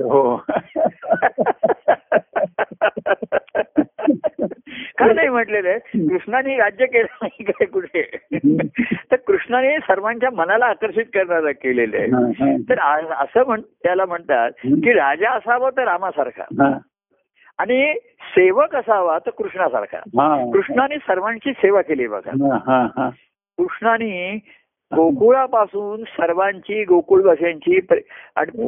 का नाही म्हटलेलं आहे? कृष्णाने राज्य केलं नाही काय कुठे, तर कृष्णाने सर्वांच्या मनाला आकर्षित करणारा केलेलं आहे. तर असं म्हण त्याला म्हणतात की राजा असावा तर रामासारखा, आणि सेवक असावा तर कृष्णासारखा. कृष्णाने सर्वांची सेवा केली बघा. कृष्णाने गोकुळापासून सर्वांची, गोकुळवासियांची,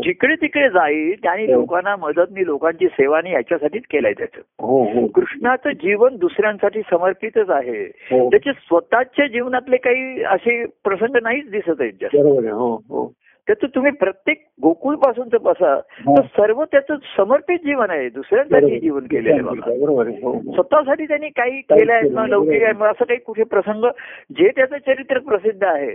जिकडे तिकडे जाईल त्यांनी लोकांना मदतनी, लोकांची सेवा याच्यासाठीच केलाय. त्याचं कृष्णाचं जीवन दुसऱ्यांसाठी समर्पितच आहे. त्याचे स्वतःच्या जीवनातले काही असे प्रसंग नाहीच दिसत आहेत जास्त. त्याचं तुम्ही प्रत्येक गोकुळ पासूनच बसा तर सर्व त्याचं समर्पित जीवन आहे, दुसऱ्यांसाठी जीवन केलेलं आहे बाबा. स्वतःसाठी त्यांनी काही केलं आहे, लौकिक आहे, असं काही कुठे प्रसंग जे त्याचं चरित्र प्रसिद्ध आहे,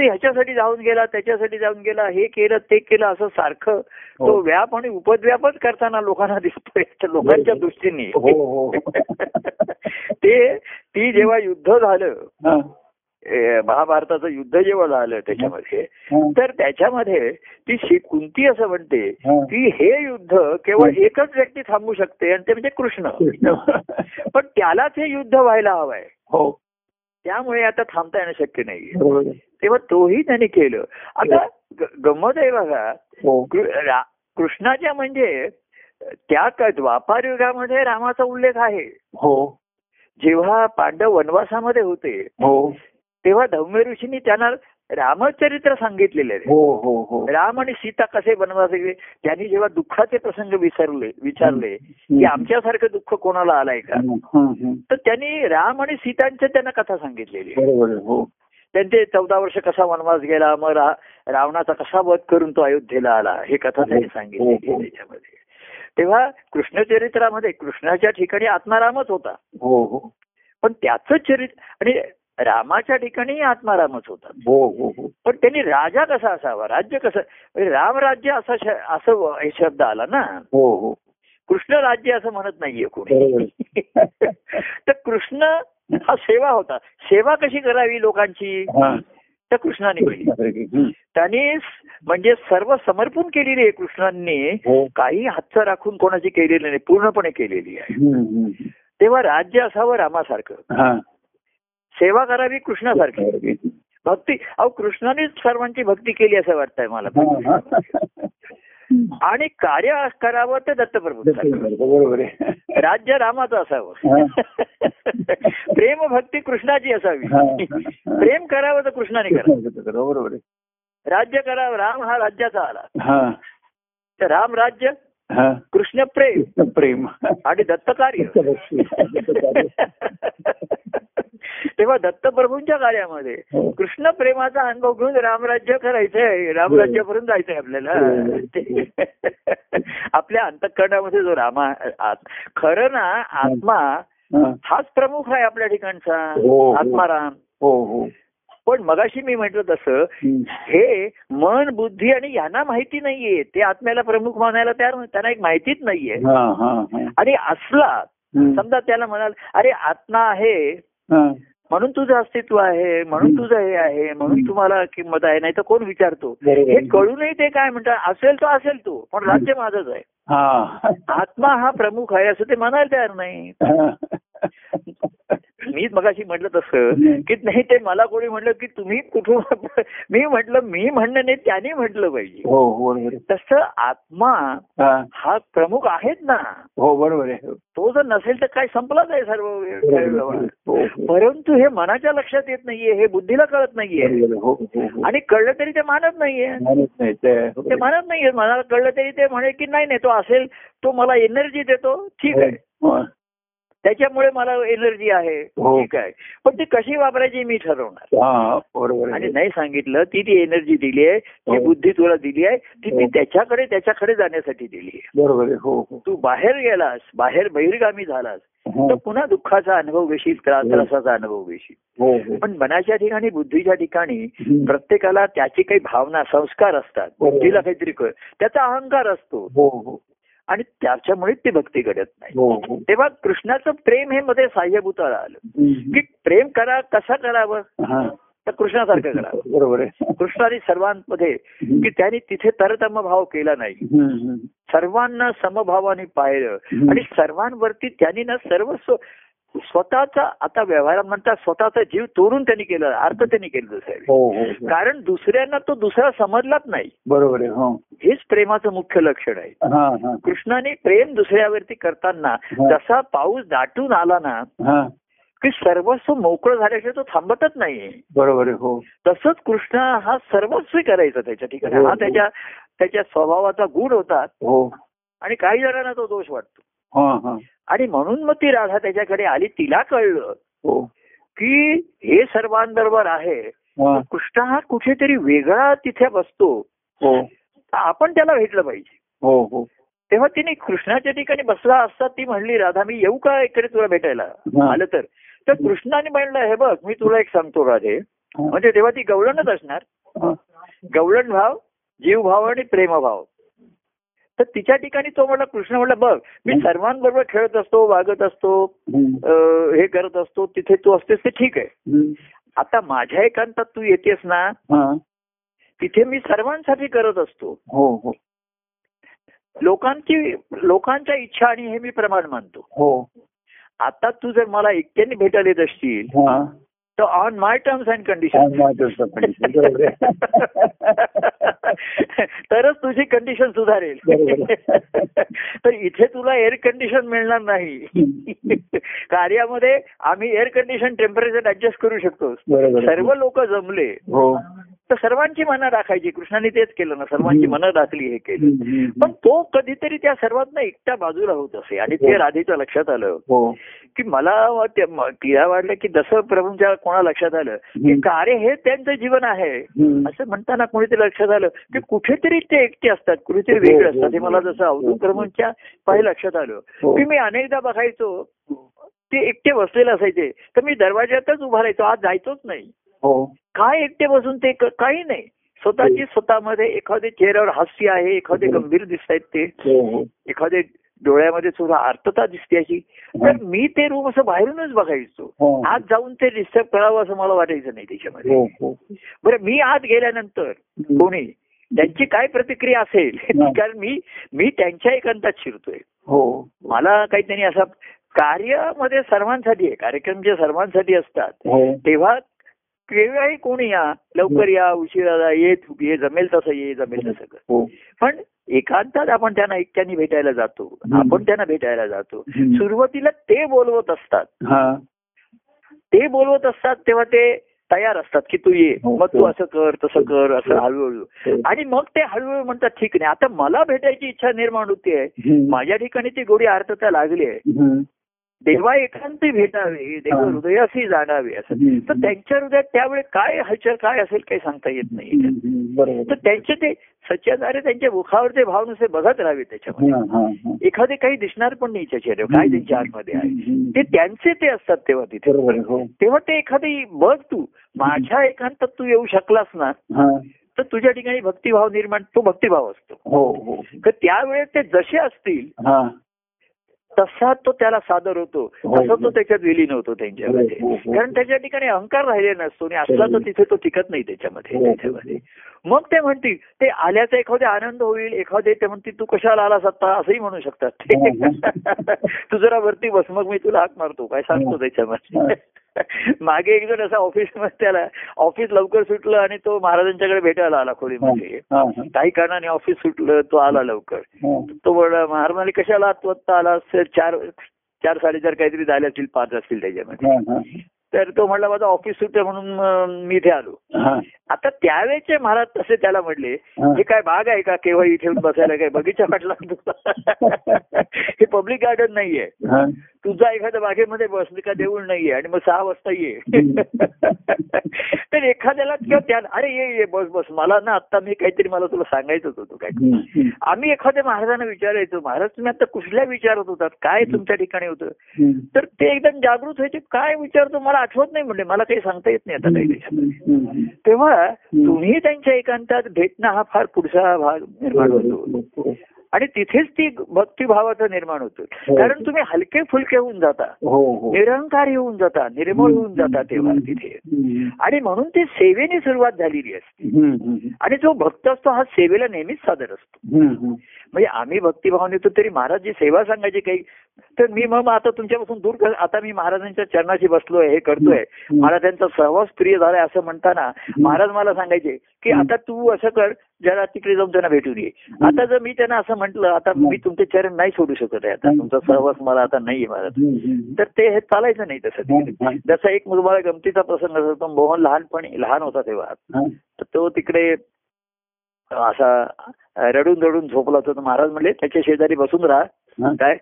ह्याच्यासाठी जाऊन गेला, त्याच्यासाठी जाऊन गेला, हे केलं ते केलं, असं सारखं तो व्याप आणि उपद्व्यापच करताना लोकांना दिसतोय लोकांच्या दृष्टीने. ते ती जेव्हा युद्ध झालं, महाभारताचं युद्ध जेव्हा झालं त्याच्यामध्ये, तर त्याच्यामध्ये ती शी कुंती असं म्हणते की हे युद्ध केवळ एकच व्यक्ती थांबू शकते आणि ते म्हणजे कृष्ण, पण त्यालाच हे युद्ध व्हायला हवंय, त्यामुळे आता थांबता येणं शक्य नाही. तेव्हा तोही त्याने केलं. आता गंमत आहे बघा, कृष्णाच्या म्हणजे त्या द्वापार युगामध्ये रामाचा उल्लेख आहे. जेव्हा पांडव वनवासामध्ये होते तेव्हा धम्म ऋषींनी त्यांना रामचरित्र सांगितलेले आहे. राम आणि सीता कसे बनवास, त्यांनी जेव्हा दुःखाचे प्रसंग विसरले विचारले की आमच्यासारखं दुःख कोणाला आलाय का, तर त्यांनी राम आणि सीतांच्या त्यांना कथा सांगितलेली आहे. त्यांचे चौदा वर्ष कसा वनवास गेला, मग रावणाचा कसा वध करून तो अयोध्येला आला, हे कथा त्यांनी सांगितलेली आहे त्याच्यामध्ये. तेव्हा कृष्णचरित्रामध्ये कृष्णाच्या ठिकाणी आत्मारामच होता, पण त्याचं चरित्र आणि रामाच्या ठिकाणी आत्मारामच होता, पण त्यांनी राजा कसा असावा, राज्य कसं, रामराज्य असा असं शब्द आला ना, कृष्ण राज्य असं म्हणत नाहीये कोणी. तर कृष्ण हा सेवा होता, सेवा कशी करावी लोकांची तर कृष्णाने केली. त्यांनी म्हणजे सर्व समर्पण केलेली आहे कृष्णांनी, काही हातचं राखून कोणाची केलेली नाही, पूर्णपणे केलेली आहे. तेव्हा राज्य असावं रामासारखं, सेवा करावी कृष्णासारखी, भक्ती, अहो कृष्णानेच सर्वांची भक्ती केली असं वाटतंय मला, आणि कार्य करावं ते दत्तप्रभू, राज्य रामाचं असावं, प्रेम भक्ती कृष्णाची असावी, प्रेम करावं तर कृष्णाने करावं, राज्य करावं, राम हा राज्याचा आला, तर राम राज्य, कृष्ण प्रेम प्रेम आणि दत्त कार्य. तेव्हा दत्तप्रभूंच्या कार्यामध्ये कृष्ण प्रेमाचा अनुभव घेऊन रामराज्य करायचंय, रामराज्यापर्यंत जायचंय आपल्याला. आपल्या अंतःकरणामध्ये जो रामा, खरं ना आत्मा हाच प्रमुख आहे आपल्या ठिकाणचा, आत्माराम. पण मगाशी मी म्हटलं तसं हे मन, बुद्धी आणि यांना माहिती नाहीये, ते आत्म्याला प्रमुख मानायला तयार, त्यांना एक माहितीच नाहीये. आणि असला समजा त्याला म्हणाल अरे आत्मा आहे म्हणून तुझं अस्तित्व आहे, म्हणून तुझं हे आहे, म्हणून तुम्हाला किंमत आहे, नाही तर कोण विचारतो, हे कळूनही ते काय म्हणतात असेल तो असेल तो, पण राज्य माझंच आहे, आत्मा हा प्रमुख आहे असं ते म्हणायला तयार नाही. मी मगाशी म्हटलं तसं की नाही, ते मला कोणी म्हटलं की तुम्ही कुठून, मी म्हटलं मी म्हणणं नाही त्याने म्हटलं पाहिजे. तसं आत्मा हा प्रमुख आहेच ना, हो बरोबर आहे, तो जर नसेल तर काय संपलाच आहे सर्व. परंतु हे मनाच्या लक्षात येत नाहीये, हे बुद्धीला कळत नाहीये, आणि कळलं तरी ते मानत नाहीये, ते मानत नाहीये. मनाला कळलं तरी ते म्हणे की नाही नाही तो असेल, तो मला एनर्जी देतो, ठीक आहे, त्याच्यामुळे मला एनर्जी आहे. ठीक आहे, पण ती कशी वापरायची मी ठरवणार. बरोबर. आणि नाही सांगितलं ती ती एनर्जी दिली आहे, ती बुद्धी तुला दिली आहे, ती ती त्याच्याकडे त्याच्याकडे जाण्यासाठी दिली आहे. बरोबर. हो. तू बाहेर गेलास, बाहेर बहिर्गामी झालास तर पुन्हा दुःखाचा अनुभव घेशील, त्रासाचा अनुभव घेशील. पण मनाच्या ठिकाणी, बुद्धीच्या ठिकाणी प्रत्येकाला त्याची काही भावना, संस्कार असतात. बुद्धीला काहीतरी कर, त्याचा अहंकार असतो आणि त्याच्यामुळेच ती भक्ती घडत नाही. तेव्हा कृष्णाचं प्रेम हे मध्ये साह्यभूताला आलं की प्रेम करा, कसा करावं तर कृष्णासारखं करावं. बरोबर आहे. कृष्णाने सर्वांमध्ये की त्यांनी तिथे तरतम भाव केला नाही, सर्वांना समभावाने पाहिलं आणि सर्वांवरती त्यांनी ना सर्वस्व स्वतःचा, आता व्यवहार म्हणतात स्वतःचा जीव तोडून त्यांनी केला, अर्थ त्यांनी केलं साहेब, कारण दुसऱ्यांना तो दुसरा समजलाच नाही. बरोबर आहे. हेच प्रेमाचं मुख्य लक्षण आहे. कृष्णाने प्रेम दुसऱ्यावरती करताना जसा पाऊस दाटून आला ना की सर्वस्व मोकळं झाल्याशिवाय तो थांबतच नाहीये. बरोबर आहे. हो. तसंच कृष्ण हा सर्वस्वी करायचा त्याच्या ठिकाणी, हा त्याच्या त्याच्या स्वभावाचा गुण होता. हो. आणि काही जणांना तो दोष वाटतो आणि म्हणून मग ती राधा त्याच्याकडे आली, तिला कळलं की हे सर्वांबरोबर आहे, कृष्ण हा कुठेतरी वेगळा तिथे बसतो, आपण त्याला भेटलं पाहिजे. तेव्हा तिने कृष्णाच्या ठिकाणी बसला असता ती म्हणली, राधा मी येऊ का इकडे तुला भेटायला, आलं तर. तर कृष्णाने म्हणलं, हे बघ मी तुला एक सांगतो राधे, म्हणजे तेव्हा ती गवळणच असणार, गवळण भाव, जीवभाव आणि प्रेमभाव. तर तिच्या ठिकाणी तो म्हणला, कृष्ण म्हणला बघ मी सर्वांबरोबर खेळत असतो, वागत असतो, हे करत असतो, तिथे तू असतेस ते ठीक आहे, आता माझ्या एकांतात तू येतेस ना तिथे मी सर्वांसाठी करत असतो, लोकांची लोकांच्या इच्छा आणि हे मी प्रमाण मानतो. आता तू जर मला एकट्याने भेटायला येत असशील तर on my terms and condition, तरच तुझी कंडिशन सुधारेल. तर इथे तुला एअर कंडिशन मिळणार नाही, कार्यामध्ये आम्ही एअर कंडिशन टेम्परेचर ऍडजस्ट करू शकतो. सर्व लोक जमले तर सर्वांची मनं राखायची, कृष्णाने तेच केलं ना, सर्वांची मनं राखली, हे केलं. पण तो कधीतरी त्या सर्वांना एकट्या बाजूला होत असे आणि ते राधेच्या लक्षात आलं की मला तिला वाटलं की जसं प्रभूंच्या कोणा लक्षात आलं की कार्य हे त्यांचं जीवन आहे असं म्हणताना कोणीतरी लक्षात आलं की कुठेतरी ते एकटे असतात, कुठेतरी वेगळे असतात. हे मला जसं अवधूत प्रभूंच्या पहिले लक्षात आलं की मी अनेकदा बघायचो ते एकटे बसलेले असायचे तर मी दरवाज्यातच उभा राहायचो, आज जायचोच नाही. काय एकटे बसून ते काही नाही, स्वतःची स्वतःमध्ये एखाद्या चेहऱ्यावर हास्य आहे, एखादे गंभीर दिसत आहेत ते, एखादे डोळ्यामध्ये सुद्धा आर्तता दिसते अशी. तर मी ते रूम असं बाहेरूनच बघायचो, आत जाऊन ते डिस्टर्ब करावं असं मला वाटायचं नाही त्याच्यामध्ये. बरं मी आत गेल्यानंतर कोणी त्यांची काय प्रतिक्रिया असेल, कारण मी मी त्यांच्या एकांतात शिरतोय. मला काही त्यांनी असा कार्यामध्ये सर्वांसाठी आहे, कार्यक्रम जे सर्वांसाठी असतात तेव्हा केव्हाही कोणी या, लवकर या, उशिरा ये, ये जमेल तसं ये, जमेल तसं कर. पण एकांतात आपण त्यांना एकट्याने भेटायला जातो, आपण त्यांना भेटायला जातो. सुरुवातीला ते बोलवत असतात, ते बोलवत असतात तेव्हा ते तयार असतात की तू ये, मग तू असं कर तसं कर असं हळूहळू, आणि मग ते हळूहळू म्हणतात ठीक नाही आता मला भेटायची इच्छा निर्माण होती आहे, माझ्या ठिकाणी ती गोडी आर्तता लागली आहे, देवा एकांती भेटावे, देव हृदयाशी जाणावे असं. तर त्यांच्या हृदयात त्यावेळी काय हलचल काय असेल काही सांगता येत नाही. तर त्यांचे ते सच्चारे त्यांच्या मुखावरचे भाव नुसते बघत राहावे, त्याच्यामध्ये एखादे काही दिसणार पण नाही त्याच्या काय त्यांच्या आतमध्ये आहे ते त्यांचे ते असतात तेव्हा तिथे. तेव्हा ते एखादी बघ तू माझ्या एकांतात तू येऊ शकलास ना तर तुझ्या ठिकाणी भक्तिभाव निर्माण, तो भक्तिभाव असतो. तर त्यावेळेस ते जसे असतील तसा तो त्याला सादर होतो, तसा तो त्याच्यात विलीन होतो त्यांच्यामध्ये, कारण त्याच्या ठिकाणी अहंकार राहिलेला नसतो आणि असला तर तिथे तो टिकत नाही त्याच्यामध्ये त्याच्यामध्ये. मग ते म्हणतील ते आल्याचा एखादा आनंद होईल, एखादे ते म्हणतील तू कशाला आलास आता असंही म्हणू शकतात, तू जरा वरती बस मग मी तुला हाक मारतो काय सांगतो त्याच्यामध्ये. मागे एक जण असा ऑफिसमध्ये, त्याला ऑफिस लवकर सुटलं आणि तो महाराजांच्याकडे भेटायला आला खोलीमध्ये, काही कारणाने ऑफिस सुटलं तो आला लवकर, तो महाराज म्हणाले कशाला तू आत्ता आला, चार चार साडेचार काहीतरी झाले असतील, पाच असतील त्याच्यामध्ये. तर तो म्हटला माझा ऑफिस सुटलं म्हणून मी इथे आलो. आता त्यावेळेचे महाराज तसे त्याला म्हटले हे काय बाग आहे का केव्हा इथे बसायला, काय बगीचा वाटला, हे पब्लिक गार्डन नाहीये. तुझा एखाद्या बागेमध्ये बस का देऊळ नाहीये आणि मग सहा वाजता ये. तर एखाद्याला किंवा त्या अरे ये ये बस बस मला ना आता मी काहीतरी मला तुला सांगायचंच होतं काय. आम्ही एखाद्या महाराजांना विचारायचो, महाराज तुम्ही आता कुठल्या विचारत होतात, काय तुमच्या ठिकाणी होतं. तर ते एकदम जागृत व्हायचे, काय विचारतो मला आठवत नाही म्हणजे मला काही सांगता येत नाही आता काही दिवसामध्ये. तेव्हा तुम्ही त्यांच्या एकांतात भेटणं हा फार पुढचा भाग निर्माण होतो आणि तिथेच ती भक्तिभावाचं निर्माण होतं. कारण तुम्ही हलके फुलके होऊन जाता, निरंकार होऊन जाता, निर्मळ होऊन जाता तेव्हा तिथे. आणि म्हणून ती सेवेने सुरुवात झालेली असते आणि जो भक्त असतो हा सेवेला नेहमीच सादर असतो. म्हणजे आम्ही भक्तिभाव नेतो तरी महाराज जी सेवा सांगायची काही, तर मी मग आता तुमच्यापासून दूर कर, आता मी महाराजांच्या चरणाशी बसलोय, हे करतोय, मला त्यांचा सहवास प्रिय झालाय असं म्हणताना महाराज मला सांगायचे की आता तू असं कर, ज्याला तिकडे जाऊन त्यांना भेटून ये. आता जर मी त्यांना असं म्हटलं आता मी तुमचे चरण नाही सोडू शकत आहे, आता तुमचा सहवास मला आता नाहीये महाराज, तर ते हे चालायचं नाही तसं. जसा एक मुलबाळ गमतीचा प्रसंग असतो, मोहन लहानपणी लहान होता तेव्हा, तर तो तिकडे असा रडून रडून झोपला होता. महाराज म्हणले त्याच्या शेजारी बसून राहा, काय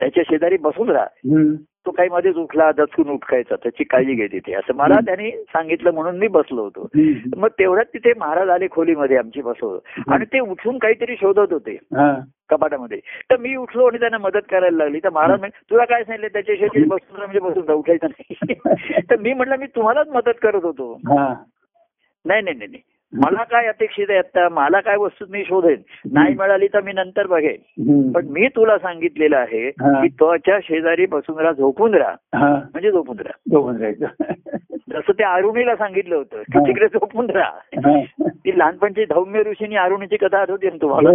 त्याच्या शेजारी बसून राहा, तो काही मध्येच उठला दचकून उठकायचा, त्याची काळजी घे तिथे असं महाराज त्यांनी सांगितलं म्हणून मी बसलो होतो. मग तेवढ्यात तिथे महाराज आले खोलीमध्ये आमची बसवतो आणि ते उठून काहीतरी शोधत होते कपाटामध्ये. तर मी उठलो आणि त्यांना मदत करायला लागली. तर महाराज म्हणजे तुला काय सांगितलं त्याच्या शेजारी बसून म्हणजे बसून उठायचं नाही. तर मी म्हटलं मी तुम्हालाच मदत करत होतो. नाही नाही नाही मला काय अपेक्षित आहे आता, मला काय वस्तू मी शोधेन, नाही मिळाली तर मी नंतर बघेन, पण मी तुला सांगितलेलं आहे की त्वच्या शेजारी बसून राहा, झोपून राहा म्हणजे झोपून राहा, झोपून राहायचं जसं ते अरुणीला सांगितलं होतं की तिकडे झोपून राहा. ती लहानपणची धौम्य ऋषीनी अरुणीची कथा आठवते ना तुम्हाला,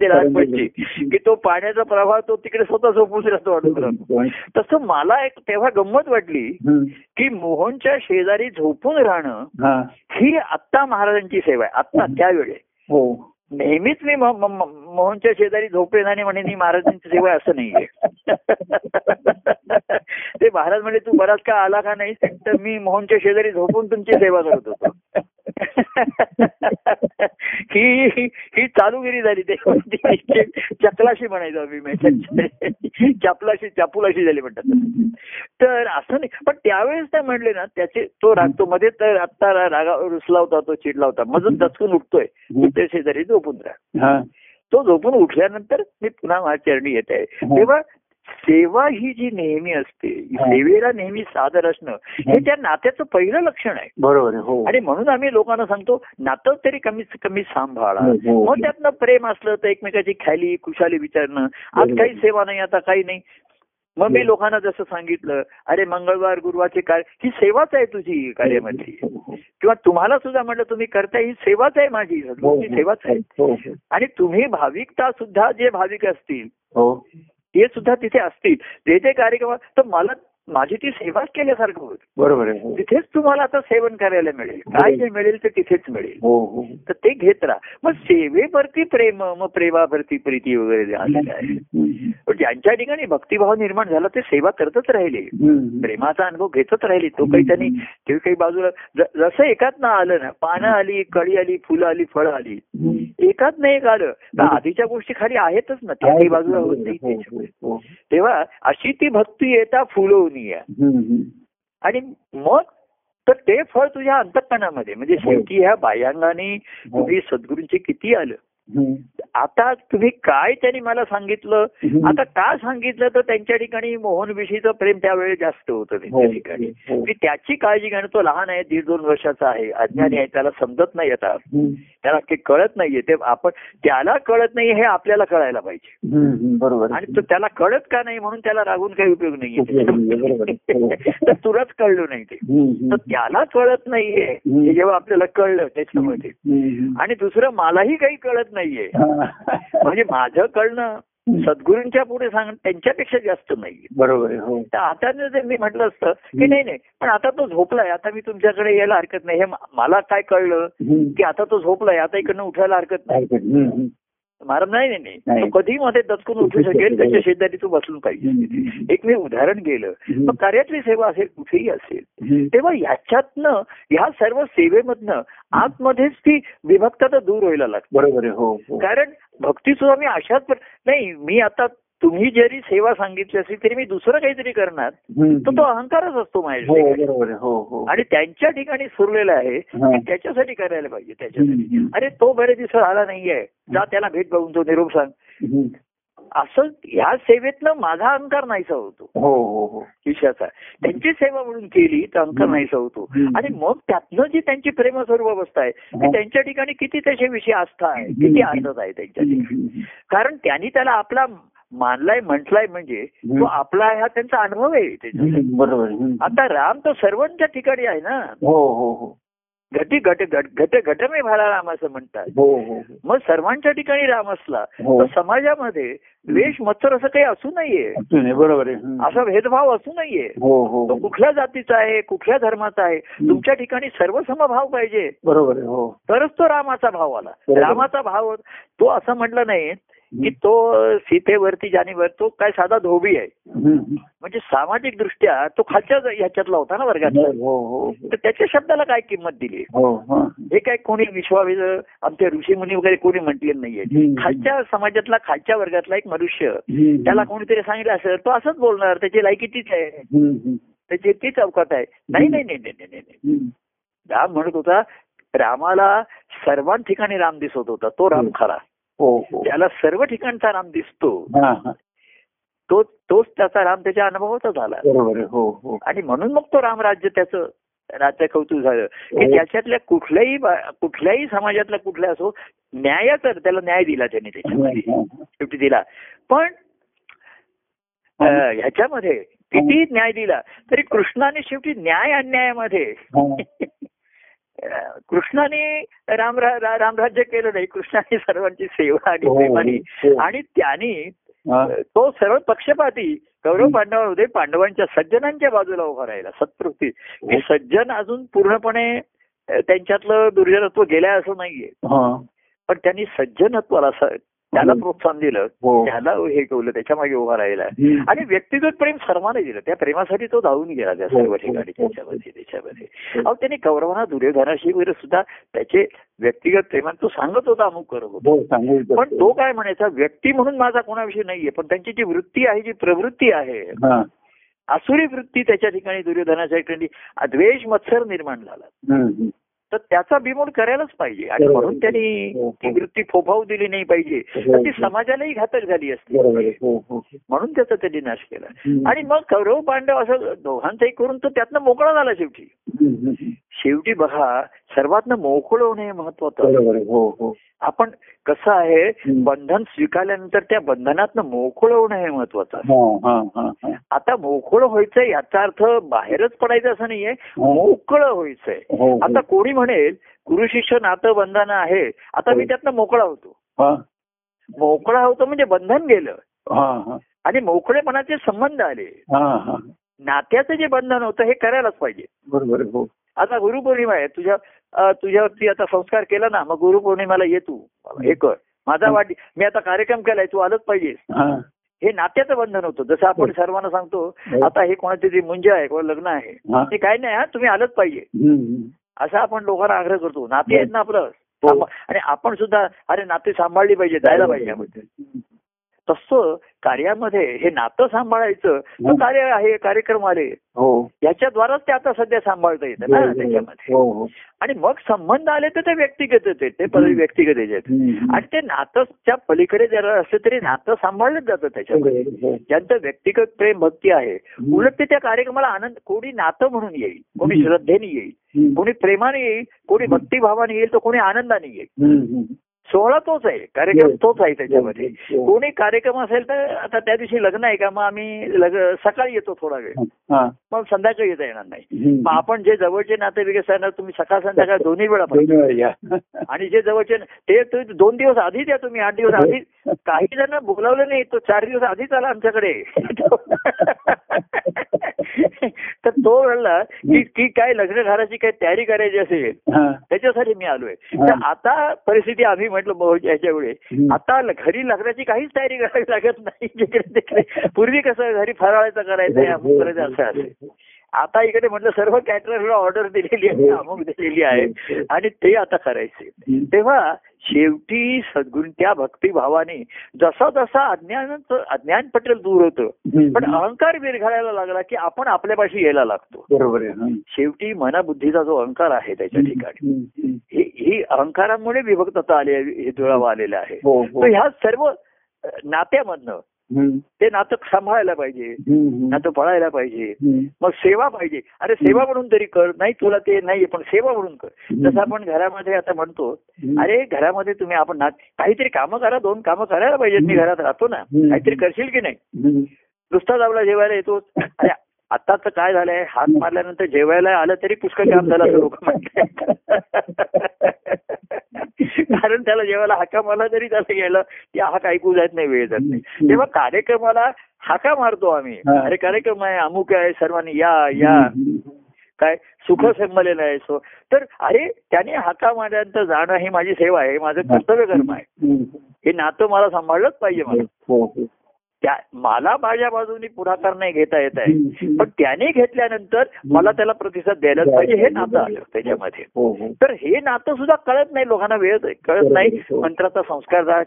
ते लहानपणची की तो पाण्याचा प्रवाह तो तिकडे स्वतः झोपून राहतो अडून. तसं मला एक तेव्हा गंमत वाटली की मोहनच्या शेजारी झोपून राहणं ही आत्ता महाराजांची सेवा आहे आत्ता त्यावेळेस. नेहमीच मी मोहनच्या शेजारी झोपेन आणि म्हणे मी महाराजांची सेवा असं नाहीये. ते महाराज म्हणजे तू बराच का आला का नाही, तर मी मोहनच्या शेजारी झोपून तुमची सेवा करत होतो. ही ही चालूगिरी झाली ते चकलाशी म्हणायचो मी, चापलाशी चापुलाशी झाली म्हणतात. तर असं नाही, पण त्यावेळेस काय म्हणले ना त्याचे तो रागतो मध्ये, तर आत्ता रागा रुसला होता, तो चिडला होता, मग दचकून उठतोय त्या शेजारी झोपून राहा. तो झोपून उठल्यानंतर मी पुन्हा महाचरणी येत आहे. तेव्हा सेवा ही जी नेहमी असते, सेवेला नेहमी सादर असणं हे त्या नात्याचं पहिलं लक्षण आहे. बरोबर हो. आणि म्हणून आम्ही लोकांना सांगतो नातं तरी कमीत कमी सांभाळा. मग त्यातनं प्रेम असलं तर एकमेकाची ख्याली खुशाली विचारणं. आज काही सेवा नाही, आता काही नाही, मग मी लोकांना जसं सांगितलं अरे मंगळवार गुरुवारचे कार्य ही सेवाच आहे तुझी कार्यामध्ये, किंवा तुम्हाला सुद्धा म्हटलं तुम्ही करताय ही सेवाच आहे माझी, तुमची सेवाच आहे. आणि तुम्ही भाविकता सुद्धा जे भाविक असतील हे सुद्धा तिथे असतील ते जे कार्यक्रम, तर मला माझी ती सेवाच केल्यासारखं होत. बरोबर आहे. तिथेच तुम्हाला आता सेवन करायला मिळेल, काय जे मिळेल ते तिथेच मिळेल, तर ते घेत राहा. मग सेवेवरती प्रेम, मग प्रेमावरती प्रीती वगैरे आलेलं आहे. पण ज्यांच्या ठिकाणी भक्तिभाव निर्माण झाला ते सेवा करतच राहिले, प्रेमाचा अनुभव घेतच राहिले. तो काही त्यांनी ते काही बाजूला जसं एकात ना आलं ना, पानं आली, कळी आली, फुलं आली, फळं आली, एकात ना एक आलं तर आधीच्या गोष्टी खाली आहेतच ना, त्या काही बाजूला होत नाही. तेव्हा अशी ती भक्ती येता फुलवून आणि मग तर ते फळ तुझ्या अंतःकरणामध्ये. म्हणजे शेवटी ह्या बाह्यांगाने तुम्ही सद्गुरूंचे किती आलं, आता तुम्ही काय त्यांनी मला सांगितलं, आता का सांगितलं, तर त्यांच्या ठिकाणी मोहनविषयीचं प्रेम त्यावेळेस जास्त होतं त्यांच्या ठिकाणी, की त्याची काळजी घेणं. तो लहान आहे, दीड दोन वर्षाचा आहे, अज्ञानी आहे, त्याला समजत नाही, आता त्याला काही कळत नाहीये. ते आपण त्याला कळत नाही हे आपल्याला कळायला पाहिजे. बरोबर. आणि त्याला कळत का नाही म्हणून त्याला रागून काही उपयोग नाहीये, तर तुलाच कळलं नाही ते, तर त्याला कळत नाहीये हे जेव्हा आपल्याला कळलं त्याच्यामध्ये. आणि दुसरं मलाही काही कळत नाहीये, म्हणजे माझं कळणं सद्गुरूंच्या पुढे सांग त्यांच्यापेक्षा जास्त नाही. बरोबर. आता मी म्हटलं असतं की नाही नाही पण आता तो झोपलाय, आता मी तुमच्याकडे यायला हरकत नाही, हे मला काय कळलं की आता तो झोपलाय, आता इकडनं उठायला हरकत नाही. महाराज नाही नाही कधी मध्ये दचकून उठू शकेल, त्याच्या शेजारी तू बसलून पाहिजे. एक मी उदाहरण गेलं. मग कार्यातली सेवा असेल कुठेही असेल, तेव्हा ह्याच्यातनं ह्या सर्व सेवेमधनं आतमध्येच ती विभक्तता दूर व्हायला लागते. बरोबर. कारण भक्ती सुद्धा मी अशाच नाही, मी आता तुम्ही जरी सेवा सांगितली असली तरी मी दुसरं काहीतरी करणार, तर तो अहंकारच असतो माझ्या. आणि त्यांच्या ठिकाणी सुरलेला आहे की त्याच्यासाठी करायला पाहिजे, त्याच्यासाठी. अरे तो बरे दिवस आला नाहीये, जा त्याला भेट बघून तो निरोप सांग. असं ह्या सेवेतनं माझा अहंकार नाहीसा होतो शिष्याचा. त्यांची सेवा म्हणून केली तर अहंकार नाहीसा होतो. आणि मग त्यातनं जी त्यांची प्रेमस्वरूप अवस्था आहे ती त्यांच्या ठिकाणी किती त्याच्याविषयी आस्था आहे, किती आदत आहे त्यांच्या ठिकाणी. कारण त्यांनी त्याला आपला मानलाय म्हटलाय म्हणजे तो आपला हा त्यांचा अनुभव आहे त्याच्यात. बरोबर. आता राम तो सर्वांच्या ठिकाणी आहे ना. हो हो हो. घटी घट घट घट मे भाला राम असं म्हणतात. मग सर्वांच्या ठिकाणी राम असला तर समाजामध्ये द्वेष मत्सर असं काही असू नाहीये. बरोबर आहे. असा भेदभाव असू नाहीये. तो कुठल्या जातीचा आहे, कुठल्या धर्माचा आहे, तुमच्या ठिकाणी सर्व समभाव पाहिजे. बरोबर आहे. तरच तो रामाचा भाव आला. रामाचा भाव तो असं म्हटलं नाही की तो सीतेवरती जाणीवर तो काय साधा धोबी आहे. म्हणजे सामाजिक दृष्ट्या तो खालच्या ह्याच्यातला होता ना, वर्गातला. तर त्याच्या शब्दाला काय किंमत दिली? हे काय कोणी विश्वाविद आमच्या ऋषी मुनी वगैरे कोणी म्हटले नाहीये. खालच्या समाजातला, खालच्या वर्गातला एक मनुष्य, त्याला कोणीतरी सांगितलं असेल तो असंच बोलणार, त्याची लायकी तीच आहे, त्याची तीच अवकात आहे. नाही नाही नाही नाही नाही राम म्हणत होता, रामाला सर्वां ठिकाणी राम दिसत होता, तो राम खरा. त्याला सर्व ठिकाणचा राम दिसतो, तो तोच त्याचा राम त्याच्या अनुभवाचा झाला. आणि म्हणून मग तो रामराज्य त्याचं राज्य कौतुक झालं की त्याच्यातल्या कुठल्याही कुठल्याही समाजातला कुठल्या असो, न्याय तर त्याला न्याय दिला त्याने, त्याच्यामध्ये शेवटी दिला. पण ह्याच्यामध्ये किती न्याय दिला तरी कृष्णाने शेवटी न्याय अन्यायामध्ये कृष्णाने राम रामराज्य केलं नाही. कृष्णाने सर्वांची सेवा आणि प्रेमाने, आणि त्यांनी तो सर्व पक्षपाती कौरव पांडवांमध्ये पांडवांच्या सज्जनांच्या बाजूला उभा राहिला. सत्कृती की सज्जन अजून पूर्णपणे त्यांच्यातलं दुर्जनत्व गेलं असं नाहीये, पण त्यांनी सज्जनत्वाला त्याला प्रोत्साहन दिलं, त्याला हे केलं, त्याच्या मागे उभा राहिला. आणि व्यक्तिगत प्रेम सर्वांना दिलं, त्या प्रेमासाठी तो धावून गेला त्या सर्व ठिकाणी त्याच्यामध्ये त्याच्यामध्ये अहो, त्यांनी कौरवांना दुर्योधनाशी वगैरे सुद्धा त्याचे व्यक्तिगत प्रेमात तो सांगत होता, अमुक करत होता. पण तो काय म्हणायचा, व्यक्ती म्हणून माझा कोणाविषयी नाहीये, पण त्यांची जी वृत्ती आहे, जी प्रवृत्ती आहे, आसुरी वृत्ती त्याच्या ठिकाणी दुर्योधनाच्या ठिकाणी द्वेष मत्सर निर्माण झाला, तर त्याचा बिमोड करायलाच पाहिजे. आणि म्हणून त्यांनी ती वृत्ती फोफावू दिली नाही पाहिजे, तर ती समाजालाही घातक झाली असते. म्हणून त्याचा त्यांनी नाश केला. आणि मग कौरव पांडव असं दोघांचाही करून तो त्यातनं मोकळा झाला शेवटी. शेवटी बघा, सर्वातनं मोकळं होणे हे महत्वाचं. आपण कसं आहे, बंधन स्वीकारल्यानंतर त्या बंधनातनं मोकळं होणं हे महत्वाचं. आता मोकळं व्हायचंय याचा अर्थ बाहेरच पडायचं असं नाहीये, मोकळं व्हायचंय. आता कोणी म्हणेल गुरु शिष्य नातं बंधन आहे, आता मी त्यातनं मोकळा होतो. मोकळा होतो म्हणजे बंधन गेलं आणि मोकळेपणाचे संबंध आले. नात्याचं जे बंधन होतं हे करायलाच पाहिजे. बरोबर. आता गुरुपौर्णिमा आहे, तुझ्या तुझ्यावरती आता संस्कार केला ना, मग गुरुपौर्णिमाला ये तू, हे कर, माझा वाढ, मी आता कार्यक्रम केलाय, तू आलंच पाहिजेस. हे नात्याचं बंधन होतं. जसं आपण सर्वांना सांगतो, आता हे कोणाची जी मुंज आहे, कोणा लग्न आहे, ते काय नाही, हा तुम्ही आलंच पाहिजे असा आपण लोकांना आग्रह करतो. नाते आहेत ना आपलं, आणि आपण सुद्धा अरे नाते सांभाळली पाहिजे, जायला पाहिजे आपण. तसं कार्यामध्ये हे नातं सांभाळायचं. तर कार्य आहे, कार्यक्रम आले, याच्याद्वाराच ते आता सध्या सांभाळता येतं ना त्याच्यामध्ये. आणि मग संबंध आले तर ते व्यक्तिगतच आहेत, ते पहिले व्यक्तिगत आहेत. आणि ते नातंच्या पलीकडे जर असले तरी नातं सांभाळलंच जातं त्याच्यामध्ये. ज्यांचं व्यक्तिगत प्रेम भक्ती आहे, उलट ते त्या कार्यक्रमाला आनंद, कोणी नातं म्हणून येईल, कोणी श्रद्धेने येईल, कोणी प्रेमाने येईल, कोणी भक्तिभावाने येईल, तर कोणी आनंदाने येईल. सोहळा तोच आहे, कार्यक्रम तोच आहे त्याच्यामध्ये. कोणी कार्यक्रम असेल तर आता त्या दिवशी लग्न आहे का, मग आम्ही लग्न सकाळी येतो थोडा वेळ, मग संध्याकाळी येता येणार नाही. मग आपण जे जवळचे नातेवाईक असणार, तुम्ही सकाळ संध्याकाळ दोन्ही वेळा पाहिजे. आणि जे जवळचे ते दोन दिवस आधीच या, तुम्ही आठ दिवस आधी. काही जण बोलावलं नाही, तो चार दिवस आधीच आला आमच्याकडे. तर तो म्हणला की काय लग्न घालायची काय तयारी करायची असेल त्याच्यासाठी मी आलोय. तर आता परिस्थिती आम्ही म्हटलं याच्या वेळी आता घरी लग्नाची काहीच तयारी करावी लागत नाही. जिकडे तिकडे पूर्वी कसं घरी फराळायचं करायचं, असं असेल. आता इकडे म्हटलं सर्व कॅटरर्सला ऑर्डर दिलेली आहे, अमुक दिलेली आहे आणि ते आता करायचे. तेव्हा शेवटी सद्गुण त्या भक्तिभावाने जसा जसा अज्ञानाचं अज्ञान पटेल दूर होतं पण अहंकार विरघळायला लागला की आपण आपल्यापाशी यायला लागतो. बरोबर आहे. शेवटी मनबुद्धीचा जो अहंकार आहे त्याच्या ठिकाणी ही अहंकारामुळे विभक्तता आली आहे, दुरावा आलेला आहे. ह्या सर्व नात्यामधनं ते नातं सांभाळायला पाहिजे, नातं पळायला पाहिजे. मग सेवा पाहिजे. अरे सेवा म्हणून तरी कर, नाही तुला ते नाही पण सेवा म्हणून कर. जसं आपण घरामध्ये आता म्हणतो अरे घरामध्ये तुम्ही आपण ना काहीतरी कामं करा, दोन कामं करायला पाहिजेत. मी घरात राहतो ना, काहीतरी करशील की नाही? नुसता जावला जेवायला येतो. अरे आताच काय झालंय, हात मारल्यानंतर जेवायला आलं तरी पुष्कळ काम झालं असं लोक म्हणतात. कारण त्याला जेवायला हाका मारला तरी त्याला गेलं की हाक ऐकू जात नाही, वेळ जात नाही. तेव्हा कार्यक्रमाला हाका मारतो आम्ही. अरे कार्यक्रम आहे, अमुक आहे, सर्वांनी या या, काय सुख संपलेलं आहे. सो तर अरे त्याने हाका मारल्यानंतर जाणं ही माझी सेवा आहे, माझं कर्तव्य कर्म आहे. हे नातं मला सांभाळलंच पाहिजे. मला मला माझ्या बाजूनी पुढाकार नाही घेता येत आहे पण त्याने घेतल्यानंतर मला त्याला प्रतिसाद द्यायलाच पाहिजे. हे नातं आलं त्याच्यामध्ये. तर हे नातं सुद्धा कळत नाही लोकांना, वेळ कळत नाही. मंत्राचा संस्कार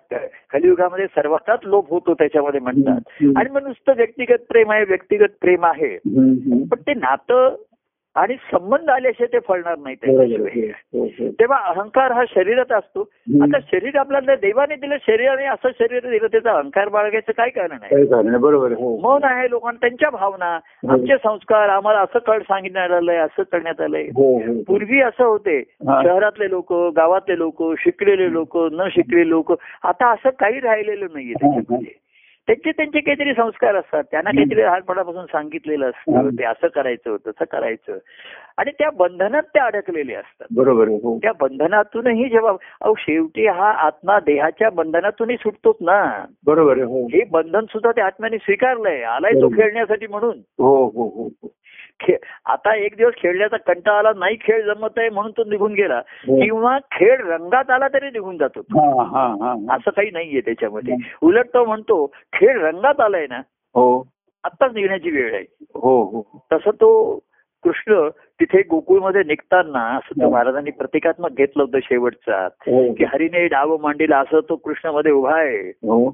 कलियुगामध्ये सर्वातच लोप होतो त्याच्यामध्ये म्हणतात. आणि मग नुसतं व्यक्तिगत प्रेम आहे, व्यक्तिगत प्रेम आहे पण ते नातं आणि संबंध आल्याशिवाय ते फळणार नाही त्याच्याशिवाय. तेव्हा अहंकार हा शरीरात असतो. आता शरीर आपल्याला देवाने दिलं, शरीराने असं शरीर दिलं, त्याचा अहंकार बाळगायचं काय कारण आहे? बरोबर. मौन आहे लोकांना, त्यांच्या भावना, आमचे संस्कार, आम्हाला असं कळ सांगण्यात आलंय, असं करण्यात आलंय. पूर्वी असं होते शहरातले लोक, गावातले लोक, शिकलेले लोक, न शिकलेले लोक, आता असं काही राहिलेलं नाहीये त्याच्यामध्ये. त्यांचे त्यांचे काहीतरी संस्कार असतात, त्यांना काहीतरी लहानपणापासून सांगितलेलं असतं ते असं करायचं तसं करायचं आणि त्या बंधनात त्या अडकलेले असतात. बरोबर. त्या बंधनातूनही जेव्हा अहो शेवटी हा आत्मा देहाच्या बंधनातूनही सुटतोच ना. बरोबर. हे बंधन सुद्धा त्या आत्म्याने स्वीकारलंय, आलाय तो खेळण्यासाठी म्हणून. हो हो हो. आता एक दिवस खेळण्याचा कंटाळा आला, नाही खेळ जमत आहे म्हणून तो निघून गेला किंवा खेळ रंगात आला तरी निघून जातो, असं काही नाहीये त्याच्यामध्ये. उलट तो म्हणतो खेळ रंगात आलाय ना, हो आत्ताच निघण्याची वेळ आहे. हो हो. तसं तो कृष्ण तिथे गोकुळमध्ये निघताना असं महाराजांनी प्रतिकात्मक घेतलं होतं शेवटचा की हरीने डाव मांडीला, असं तो कृष्णामध्ये उभा आहे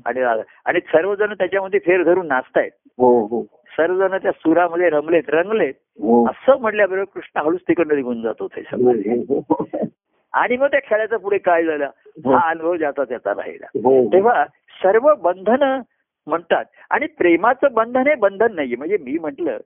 आणि सर्वजण त्याच्यामध्ये फेर धरून नाचतायत. हो. सर्वजण त्या सुरामध्ये रमलेत रंगलेत असं म्हटल्याबरोबर कृष्ण हळूच तिकडनं निघून जातो त्याच्यामध्ये. आणि मग त्या खेळाचं पुढे काय झालं हा अनुभव जाता त्याचा राहिला. तेव्हा सर्व बंधनं म्हणतात आणि प्रेमाचं बंधन हे बंधन नाहीये. म्हणजे मी म्हटलं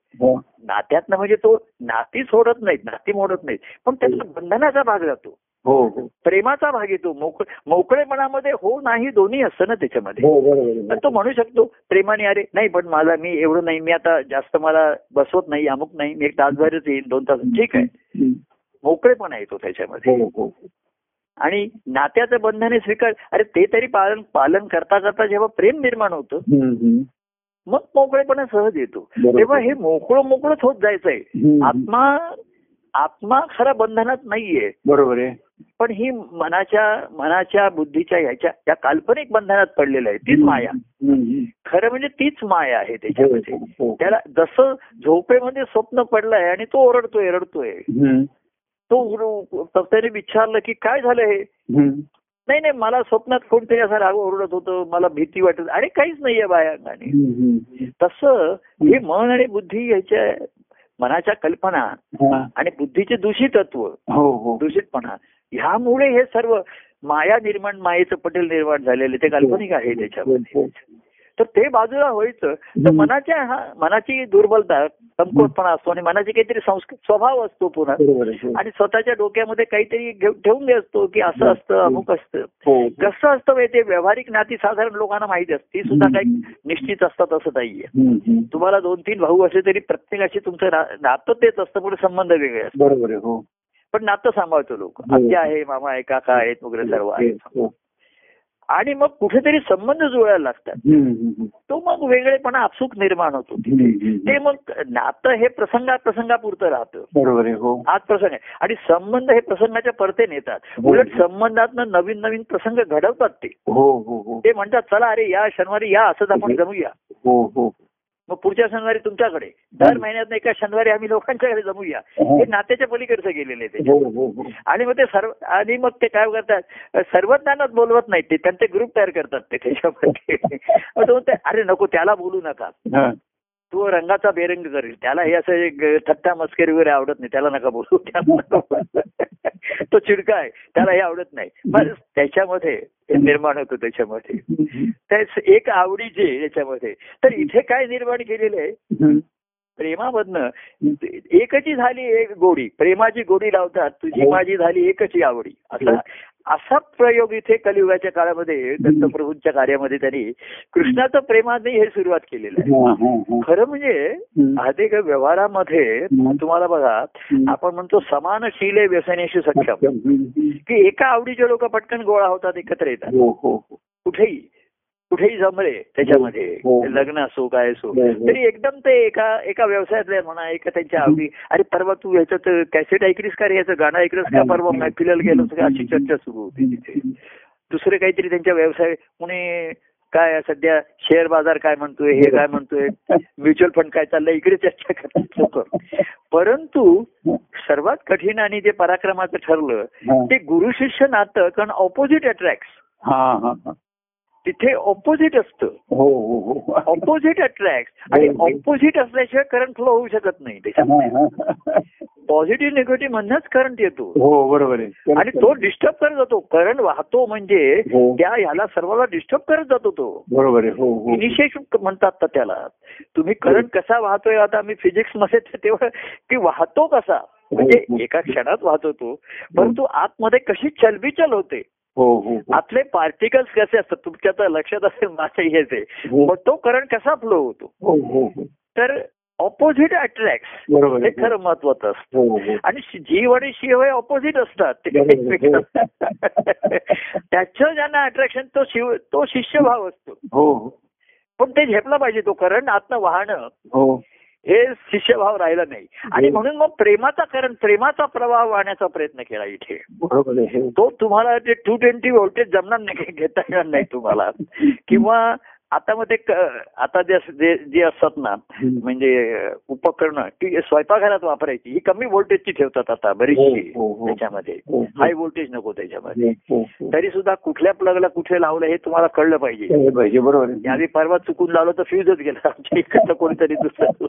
नात्यातनं म्हणजे तो नाती सोडत नाहीत, नाती मोडत नाहीत पण त्याचा बंधनाचा भाग जातो. हो. प्रेमाचा भाग येतो. मोक मोकळेपणामध्ये हो नाही दोन्ही असतं ना त्याच्यामध्ये. तो म्हणू शकतो प्रेमाने अरे नाही पण मला मी एवढं नाही, मी आता जास्त मला बसवत नाही, अमुक नाही, मी एक तासभरच येईन, दोन तास, ठीक आहे. मोकळेपणा येतो त्याच्यामध्ये. आणि नात्याचं बंधने स्वीकार अरे ते तरी पालन पालन करता करता जेव्हा प्रेम निर्माण होतं मग मोकळेपणा सहज येतो. तेव्हा हे मोकळं मोकळंच होत जायचंय. आत्मा आत्मा खरा बंधनात नाहीये. बरोबर आहे. पण ही मनाच्या मनाच्या बुद्धीच्या ह्याच्या या काल्पनिक बंधनात पडलेलं आहे. तीच माया, खरं म्हणजे तीच माया आहे त्याच्यामध्ये. त्याला जसं झोपेमध्ये स्वप्न पडलं आहे आणि तो ओरडतोय रडतोय, तो त्याने विचारलं की काय झालं हे, नाही नाही मला स्वप्नात कोणतरी असं राग ओरडत होतं, मला भीती वाटत, आणि काहीच नाहीये बायांगाने. तसं हे मन आणि बुद्धी ह्याच्या मनाच्या कल्पना आणि बुद्धीचे दूषितत्व दूषितपणा ह्यामुळे हे सर्व माया निर्माण, मायेचं पटेल निर्माण झालेले ते काल्पनिक आहे त्याच्यामध्ये. तर ते बाजूला व्हायचं. तर मनाच्या हा मनाची दुर्बलता, कमकुवतपणा असतो आणि मनाचे काहीतरी संस्कृत स्वभाव असतो पुन्हा, आणि स्वतःच्या डोक्यामध्ये काहीतरी ठेवून असतो की असं असतं अमुक असतं कसं असतं. ते व्यावहारिक नाती साधारण लोकांना माहिती असते, ती सुद्धा काही निश्चित असतात असं नाहीये. तुम्हाला दोन तीन भाऊ असले तरी प्रत्येकाशी तुमचं नातं तेच असतं पण संबंध वेगळे असतात. पण नातं सांभाळतो लोक, आत्या आहे, मामा आहे, काका आहेत वगैरे सर्व आहेत आणि मग कुठेतरी संबंध जुळायला लागतात. तो मग वेगळेपणा आपसूक निर्माण होतो तिथे. ते मग नातं हे प्रसंगा प्रसंगापुरतं राहतं. बरोबर. आज प्रसंग आहे आणि संबंध हे प्रसंगाच्या परते नेतात. उलट संबंधातनं नवीन नवीन प्रसंग घडवतात ते. ते म्हणतात चला अरे या शनिवारी या, असंच आपण जमूया. मग पुढच्या शनिवारी तुमच्याकडे, दर महिन्यात एका शनिवारी आम्ही लोकांच्याकडे जमूया, हे नात्याच्या पलीकडचं गेलेलं आहे त्याच्यात. आणि मग ते सर्व, आणि मग ते काय करतात, सर्वज्ञांनाच बोलवत नाहीत ते, त्यांचे ग्रुप तयार करतात ते त्याच्यामध्ये. अरे नको त्याला बोलू नका, तो रंगाचा बेरंग करेल, त्याला हे असं थट्टा मस्करी वगैरे आवडत नाही, त्याला नका बोलू, त्याला तो चिडका आहे, त्याला हे आवडत नाही. मग त्याच्यामध्ये निर्माण होतो त्याच्यामध्ये एक आवडीचे त्याच्यामध्ये. तर इथे काय निर्माण केलेलं आहे, प्रेमामधनं एकची झाली एक गोडी, प्रेमाची गोडी लावतात, तुझी माझी झाली एकची आवडी, असा असा प्रयोग इथे कलियुगाच्या काळामध्ये दत्तप्रभूंच्या कार्यामध्ये त्यांनी कृष्णाचं प्रेमाने हे सुरुवात केलेलं आहे. खरं म्हणजे अधिक व्यवहारामध्ये तुम्हाला बघा, आपण म्हणतो समानशील व्यसनेशी सक्षम, की एका आवडीचे लोक पटकन गोळा होतात, एकत्र येतात, कुठेही कुठेही जमले त्याच्यामध्ये, लग्न असो काय असो तरी एकदम ते एका एका व्यवसायातल्या म्हणा, एका त्यांच्या आवडी. अरे परवा तू ह्याच्यात कॅसेट ऐकलीस का रे, ह्याचं गाणं ऐकलंस का, परवा मैफिलला गेलोस का, अशी चर्चा सुरू होती तिथे. दुसरे काहीतरी त्यांच्या व्यवसाय, कुणी काय सध्या शेअर बाजार काय म्हणतोय, हे काय म्हणतोय, म्युच्युअल फंड काय चाललंय, इकडे चर्चा करतो. परंतु सर्वात कठीण आणि जे पराक्रमाचं ठरलं ते गुरु शिष्य नातं, कारण ऑपोजिट अट्रॅक्ट, तिथे ऑपोजिट असतं, ऑपोजिट अट्रॅक्ट, आणि ऑपोजिट असल्याशिवाय करंट फ्लो होऊ शकत नाही त्याच्यामध्ये. पॉझिटिव्ह निगेटिव्ह म्हणूनच करंट येतो, बरोबर आहे, आणि तो डिस्टर्ब करत जातो, करंट वाहतो म्हणजे त्या ह्याला सर्वांना डिस्टर्ब करत जातो तो, बरोबर आहे, इनिशिएशन म्हणतात त्याला. तुम्ही करंट कसा वाहतोय, आता आम्ही फिजिक्स मध्ये तेव्हा की वाहतो कसा, म्हणजे एका क्षणात वाहतो तो, परंतु आतमध्ये कशी चलबिचल होते, आतले पार्टिकल्स कसे असतात, तुमच्या लक्षात असेल माझ्या याचे, मग तो करंट कसा फ्लो होतो. तर ऑपोजिट अट्रॅक्ट हे खरं महत्वाचं असतं, आणि जीव आणि शिव हे ऑपोजिट असतात त्याचं ज्यांना अट्रॅक्शन, तो शिव तो शिष्यभाव असतो, पण ते झेपला पाहिजे, तो करंट आतनं वाहणं हे शिष्यभाव राहिला नाही. आणि म्हणून मग प्रेमाचा करंट, प्रेमाचा प्रवाह वाहण्याचा प्रयत्न केला इथे. तो तुम्हाला ते टू ट्वेंटी व्होल्टेज जमणार नाही, घेता येणार नाही तुम्हाला. किंवा आता मग ते आता जे जे असतात ना, म्हणजे उपकरणं की स्वयंपाकघरात वापरायची, ही कमी व्होल्टेजची ठेवतात आता बरीचशी त्याच्यामध्ये, हाय व्होल्टेज नको त्याच्यामध्ये. तरी सुद्धा कुठल्या प्लगला कुठे लावलं हे तुम्हाला कळलं पाहिजे, बरोबर. आधी परवा चुकून लावलं तर फ्यूजच गेला आमच्या इकडचं कोणीतरी दुसरं,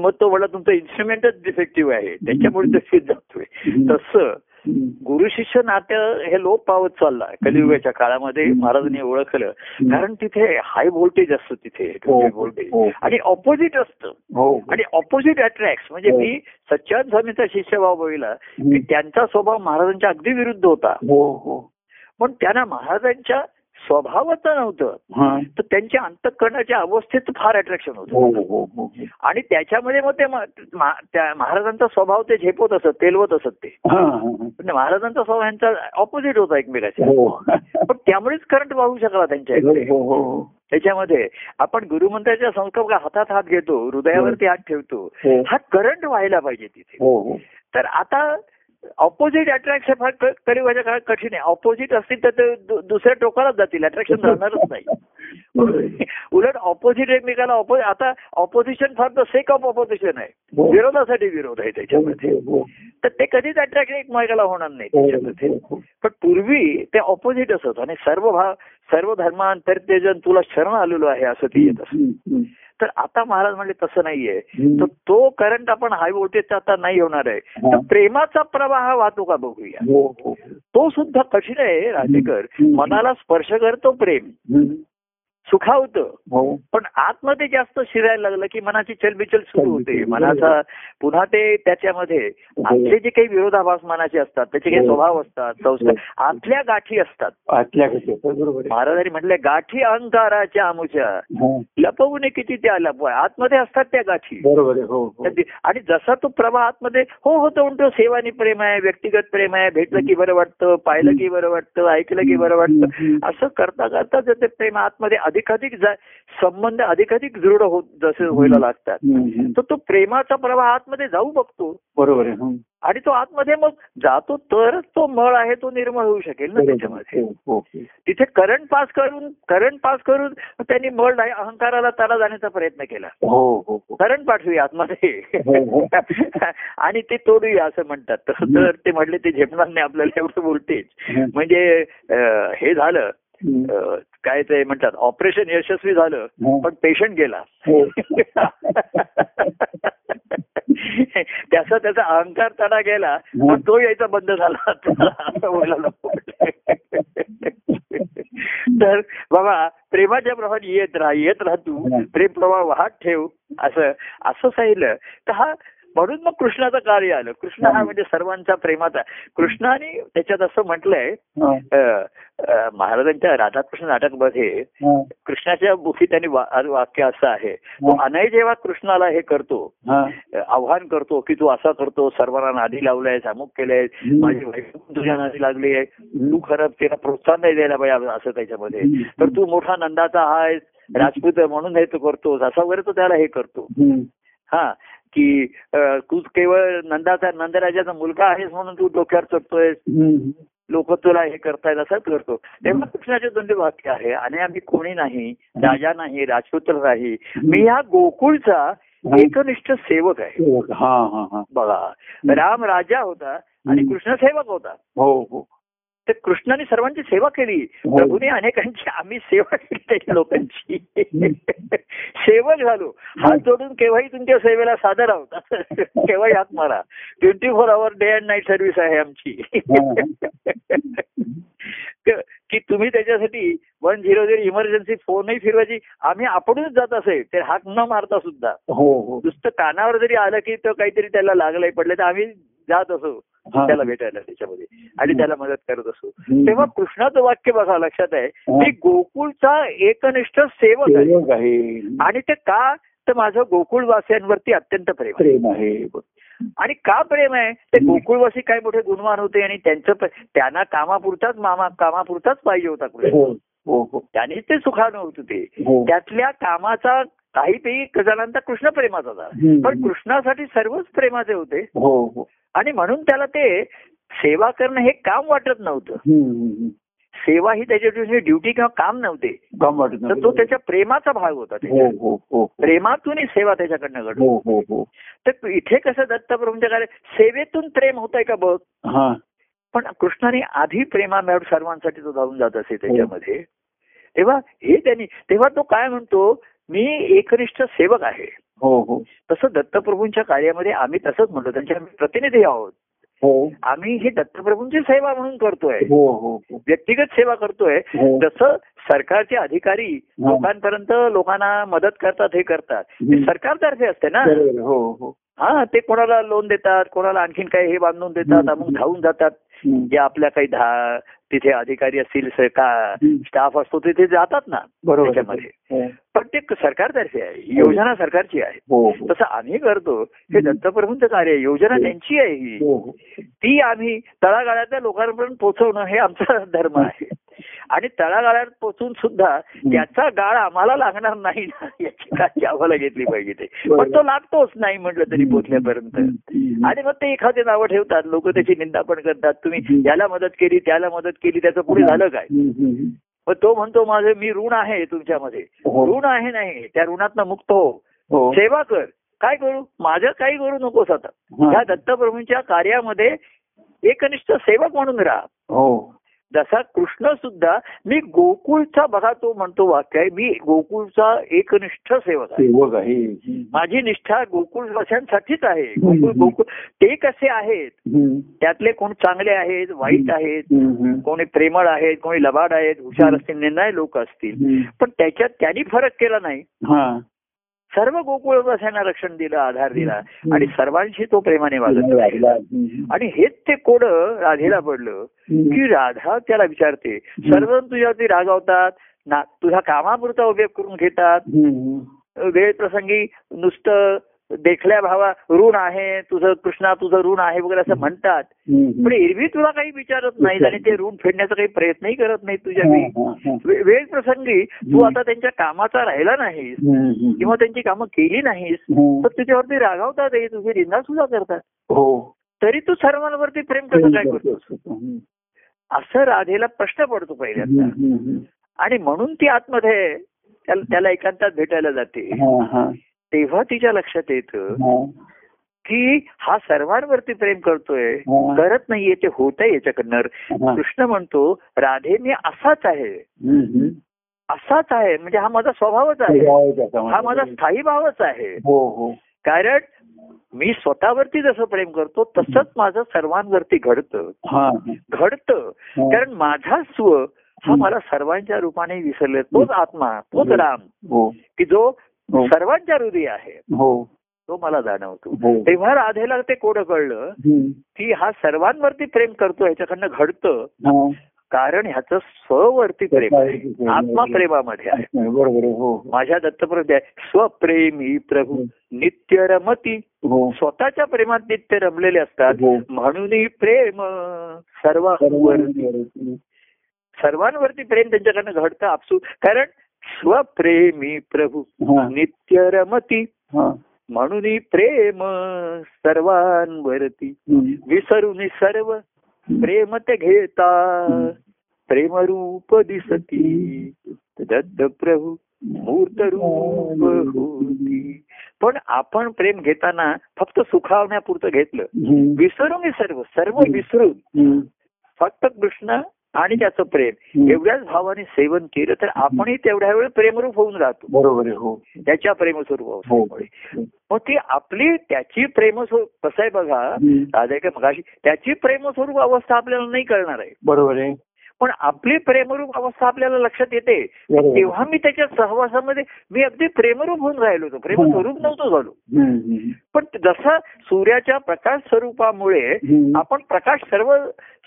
मग तो म्हणला तुमचा इन्स्ट्रुमेंटच डिफेक्टिव्ह आहे त्याच्यामुळे तो फ्यूज जातोय. तसं गुरु शिष्य नातं हे लोप पावत चालला कलियुगाच्या काळामध्ये, महाराजांनी ओळखलं, कारण तिथे हाय व्होल्टेज असतं तिथे व्होल्टेज, आणि ऑपोजिट असतं, आणि ऑपोजिट अट्रॅक्ट. म्हणजे मी सच्चान स्वामीचा शिष्यभाव बघितला की त्यांचा स्वभाव महाराजांच्या अगदी विरुद्ध होता, पण त्यांना महाराजांच्या स्वभावच नव्हतं, तर त्यांच्या अंतःकरणाच्या अवस्थेत फार अट्रॅक्शन होतं, आणि त्याच्यामध्ये मग ते महाराजांचा स्वभाव ते झेपवत असत, तेलवत असत ते. पण महाराजांचा स्वभाव यांचा ऑपोजिट होता एकमेकांच्या, पण त्यामुळेच करंट वाहू शकला त्यांच्याकडे त्याच्यामध्ये. आपण गुरुमंत्राच्या संस्कार हातात हात घेतो, हृदयावरती हात ठेवतो, हा करंट व्हायला पाहिजे तिथे. तर आता ऑपोजिट अट्रॅक्शन फार कलियुगाच्या काळात कठीण आहे, ऑपोजिट असतील तर ते दुसऱ्या टोकालाच जातील, अट्रॅक्शन राहणारच नाही, उलट ऑपोजिट एकमेकाला ऑपोजिट. आता opposition far the sake of opposition आहे, विरोधासाठी विरोध आहे त्याच्यामध्ये, तर ते कधीच अट्रॅक्शन एकमेकाला होणार नाही त्याच्यामध्ये. पण पूर्वी ते ऑपोजिट असत, आणि सर्व भाव सर्व धर्मांतरतेजन तुला शरण आलेलो आहे असं ते येत असत. तर आता महाराज म्हणले तसं नाहीये, तर तो करंट आपण हाय व्होल्टेजचा आता नाही होणार आहे, तर प्रेमाचा प्रवाह वाहतो का बघूया. तो सुद्धा कठीण आहे राजेकर, मनाला स्पर्श करतो प्रेम, सुखावतं, पण आतमध्ये जास्त शिरायला लागलं की मनाची चलबिचल सुरू होते, मनाचा पुन्हा ते त्याच्यामध्ये आतले जे काही विरोधाभास मनाचे असतात, त्याचे काही स्वभाव असतात, संस्कार, आतल्या गाठी असतात. महाराजांनी म्हटल्या गाठी अहंकाराच्या आमुच्या लपवणे किती त्या लपवा, आतमध्ये असतात त्या गाठी, बरोबर. आणि जसा तो प्रवाह आतमध्ये हो होतो म्हणतो, सेवानी प्रेम आहे, व्यक्तिगत प्रेम आहे, भेटलं की बरं वाटतं, पाहिलं की बरं वाटतं, ऐकलं की बरं वाटतं, असं करता करता जर ते प्रेम आतमध्ये अधिकाधिक संबंध अधिकाधिक दृढ होत जसे व्हायला लागतात, तर तो प्रेमाचा प्रवाह आतमध्ये जाऊ बघतो. बरोबर आहे. आणि तो आतमध्ये मग जातो तर तो मळ आहे तो निर्मळ होऊ शकेल ना त्याच्यामध्ये. तिथे करंट पास करून करंट पास करून त्यांनी मळ नाही अहंकाराला त्याला जाण्याचा प्रयत्न केला. करंट पाठवूया आतमध्ये आणि ते तोडूया असं म्हणतात. तर ते म्हटले ते झेपणार नाही आपल्याला एवढं बोलतेच. म्हणजे हे झालं काय ते म्हणतात ऑपरेशन यशस्वी झालं पण पेशंट गेला. त्याचा त्याचा अहंकार त्याला गेला पण तो यायचा बंद झाला असं बोलायला नको. तर बाबा प्रेमाच्या प्रवाहात येत राहा येत राहा तू प्रेम प्रवाह वाहत ठेव असं असं सांगितलं. तर हा म्हणून मग कृष्णाचं कार्य आलं. कृष्ण हा म्हणजे सर्वांचा प्रेमाचा. कृष्णाने त्याच्यात असं म्हटलंय महाराजांच्या राधाकृष्ण नाटकमध्ये कृष्णाच्या मुखी त्यांनी वाक्य असं आहे तो अनय जेव्हा कृष्णाला हे करतो आव्हान करतो की तू असा करतो सर्वांना नादी लावलाय अमुक केलंय माझी वैभव तुझ्या नादी लागली आहे तू खरं तिला प्रोत्साहन नाही द्यायला पाहिजे असं त्याच्यामध्ये. तर तू मोठा नंदाचा आहेस राजपूत म्हणून हे तू करतोस असं वगैरे तो त्याला हे करतो. हा की तू केवळ नंदाचा नंदराजाचा मुलगा आहेस म्हणून तू डोक्यावर चढतोय लोक तुला हे करतायत असंच करतो. तेव्हा कृष्णाचे दोन वाक्य आहे आणि आम्ही कोणी नाही राजा नाही राजपुत्र नाही मी हा गोकुळचा एकनिष्ठ सेवक आहे. बघा राम राजा होता आणि कृष्ण सेवक होता. हो हो. तर कृष्णाने सर्वांची सेवा केली प्रभूने अनेकांची आम्ही सेवा केली त्याच्या लोकांची सेवक झालो. हात जोडून केव्हाही तुमच्या सेवेला सादर आहोत केव्हाही हात मारा. Twenty four hour day and night service आहे आमची की तुम्ही त्याच्यासाठी वन झिरो झिरो इमर्जन्सी फोनही फिरवायची आम्ही आपणच जात असेल तर हात न मारता सुद्धा. हो. नुसतं कानावर जरी आलं की तो काहीतरी त्याला लागलंय पडलं तर आम्ही जात असो त्याला भेटायला त्याच्यामध्ये आणि त्याला मदत करत असो. तेव्हा कृष्णाचं वाक्य बघा लक्षात आहे मी गोकुळचा एकनिष्ठ सेवक आहे आणि ते का तर माझं गोकुळवासियांवरती अत्यंत प्रेम आहे. आणि का प्रेम आहे ते गोकुळवासी काय मोठे गुणवान होते आणि त्यांचं त्यांना कामापुरताच मामा कामापुरताच पाहिजे होता कृष्ण. त्यानेच ते सुखानं होत होते. त्यातल्या कामाचा काहीतरी जणांचा कृष्ण प्रेमाचा झाला पण कृष्णासाठी सर्वच प्रेमाचे होते आणि म्हणून त्याला ते सेवा करणं हे काम वाटत नव्हतं. सेवा ही त्याच्या दृष्टीने ड्युटी किंवा काम नव्हते काम वाटत तर तो त्याच्या प्रेमाचा भाग होता. प्रेमातून सेवा त्याच्याकडनं घडली. तर इथे कसं दत्तप्रभूंच्या कार्य सेवेतून प्रेम होत आहे का बघ. पण कृष्णाने आधी प्रेमा मिळून सर्वांसाठी तो धावून जात असे त्याच्यामध्ये. तेव्हा हे त्यांनी तेव्हा तो काय म्हणतो मी एकनिष्ठ सेवक आहे. हो हो. तसं दत्तप्रभूंच्या कार्यामध्ये आम्ही तसंच म्हणतो त्यांचे आम्ही प्रतिनिधी आहोत. हो. आम्ही हे दत्तप्रभूंची सेवा म्हणून करतोय. हो हो. व्यक्तिगत सेवा करतोय. जसं सरकारचे अधिकारी लोकांपर्यंत लोकांना मदत करतात हे करतात ते सरकारतर्फे असते ना. हो हो. हा ते कोणाला लोन देतात कोणाला आणखीन काही हे बांधून देतात मग धावून जातात जे आपल्या काही दहा तिथे अधिकारी असतील स्टाफ असतो तिथे जातात ना. बरोबर. त्याच्यामध्ये पण ते सरकारतर्फे आहे योजना सरकारची आहे. तसं आम्ही करतो हे दत्तप्रभूंचं कार्य आहे योजना त्यांची आहे ही ती आम्ही तळागाळातल्या लोकांपर्यंत पोहोचवणं हे आमचा धर्म आहे. आणि तळागाळात पोहोचून सुद्धा त्याचा गाळ आम्हाला लागणार नाही ना याची काळजी आम्हाला घेतली पाहिजे. ते पण तो लागतोच नाही म्हटलं तरी पोहोचल्यापर्यंत. आणि मग ते एखादे नावं ठेवतात लोक त्याची निंदा पण करतात तुम्ही याला मदत केली त्याला मदत केली त्याचं पुढे झालं काय. मग तो म्हणतो माझं मी ऋण आहे तुमच्यामध्ये. ऋण आहे नाही त्या ऋणातनं मुक्त हो सेवा कर काय करू माझं काही करू नकोस. आता ह्या दत्तप्रभूंच्या कार्यामध्ये एकनिष्ठ सेवक म्हणून राहा जसा कृष्ण सुद्धा मी गोकुळचा बघा तो म्हणतो वाक्य आहे मी गोकुळचा एकनिष्ठ सेवक सेवक आहे माझी निष्ठा गोकुळवाशांसाठीच आहे. गोकुळ गोकुळ ते कसे आहेत त्यातले कोण चांगले आहेत वाईट आहेत कोणी प्रेमळ आहेत कोणी लबाड आहेत हुशार असतील निर्णय लोक असतील पण त्याच्यात त्यांनी फरक केला नाही. सर्व गोकुळवाशांना रक्षण दिलं आधार दिला आणि सर्वांशी तो प्रेमाने वागत राहिला. आणि हेच ते कोड राधेला पडलं की राधा त्याला विचारते सर्व तुझ्यावरती रागावतात ना तुझा कामापुरता उपयोग करून घेतात वेळ प्रसंगी नुसतं देखल्या भावा ऋण आहे तुझं, कृष्णा तुझं ऋण आहे वगैरे असं म्हणतात, पण एरवी तुला काही विचारत नाही आणि ते ऋण फेडण्याचा काही प्रयत्नही करत नाही तुझ्या. वेळ प्रसंगी तू आता त्यांच्या कामाचा राहिला नाहीस किंवा त्यांची कामं केली नाहीस तर तुझ्यावरती रागावतात, तुझी निंदा सुद्धा करतात, तरी तू सर्वांवरती प्रेम कसं काय करतोस असं राधेला प्रश्न पडतो पहिल्यांदा. आणि म्हणून ती आतमध्ये त्याला एकांतात भेटायला जाते तेव्हा तिच्या लक्षात येतं की हा सर्वांवरती प्रेम करतोय, करत नाहीये, ते होत आहे याच्याकडनं. कृष्ण म्हणतो राधे मी असाच आहे, असाच आहे म्हणजे हा माझा स्वभावच आहे, हा माझा स्थायी भावच आहे, कारण मी स्वतःवरती जसं प्रेम करतो तसंच माझं सर्वांवरती घडतं घडतं कारण माझा स्व हा मला सर्वांच्या रूपाने विसरले, तोच आत्मा, तोच राम की जो सर्वांच्या हृदय आहे तो मला जाणवतो. तेव्हा राधेला ते कोडं कळलं की हा सर्वांवरती प्रेम करतो ह्याच्याकडनं घडतं कारण ह्याचं स्ववरती प्रेम आहे, आत्माप्रेमामध्ये आहे. माझ्या दत्तप्रभू स्वप्रेमी प्रभू नित्य रमती, स्वतःच्या प्रेमात नित्य रमलेले असतात म्हणून प्रेम सर्वांवरती सर्वांवरती प्रेम त्यांच्याकडनं घडतं आपसू, कारण स्वप्रेमी प्रभू नित्य रमती म्हणून प्रेम सर्वांवरती विसरून सर्व प्रेम ते घेता प्रेमरूप दिसती दत्त प्रभू मूर्त रूप होती. पण आपण प्रेम घेताना फक्त सुखावण्यापुरतं घेतलं, विसरून सर्व सर्व विसरून फक्त कृष्ण आणि त्याचं प्रेम एवढ्याच भावाने सेवन केलं तर आपणही तेवढ्या वेळ प्रेमरूप होऊन राहतो. बरोबर हो, त्याच्या प्रेमस्वरूपामुळे मग ती आपली त्याची प्रेमस्वरूप कसं आहे बघा राधे का मगाशी, त्याची प्रेमस्वरूप अवस्था आपल्याला नाही कळणार आहे. बरोबर आहे, पण आपली प्रेमरूप अवस्था आपल्याला लक्षात येते तेव्हा मी त्याच्या सहवासामध्ये मी अगदी प्रेमरूप होऊन राहिलो होतो, प्रेमस्वरूप नव्हतो झालो. पण जसा सूर्याच्या प्रकाश स्वरूपामुळे आपण प्रकाश सर्व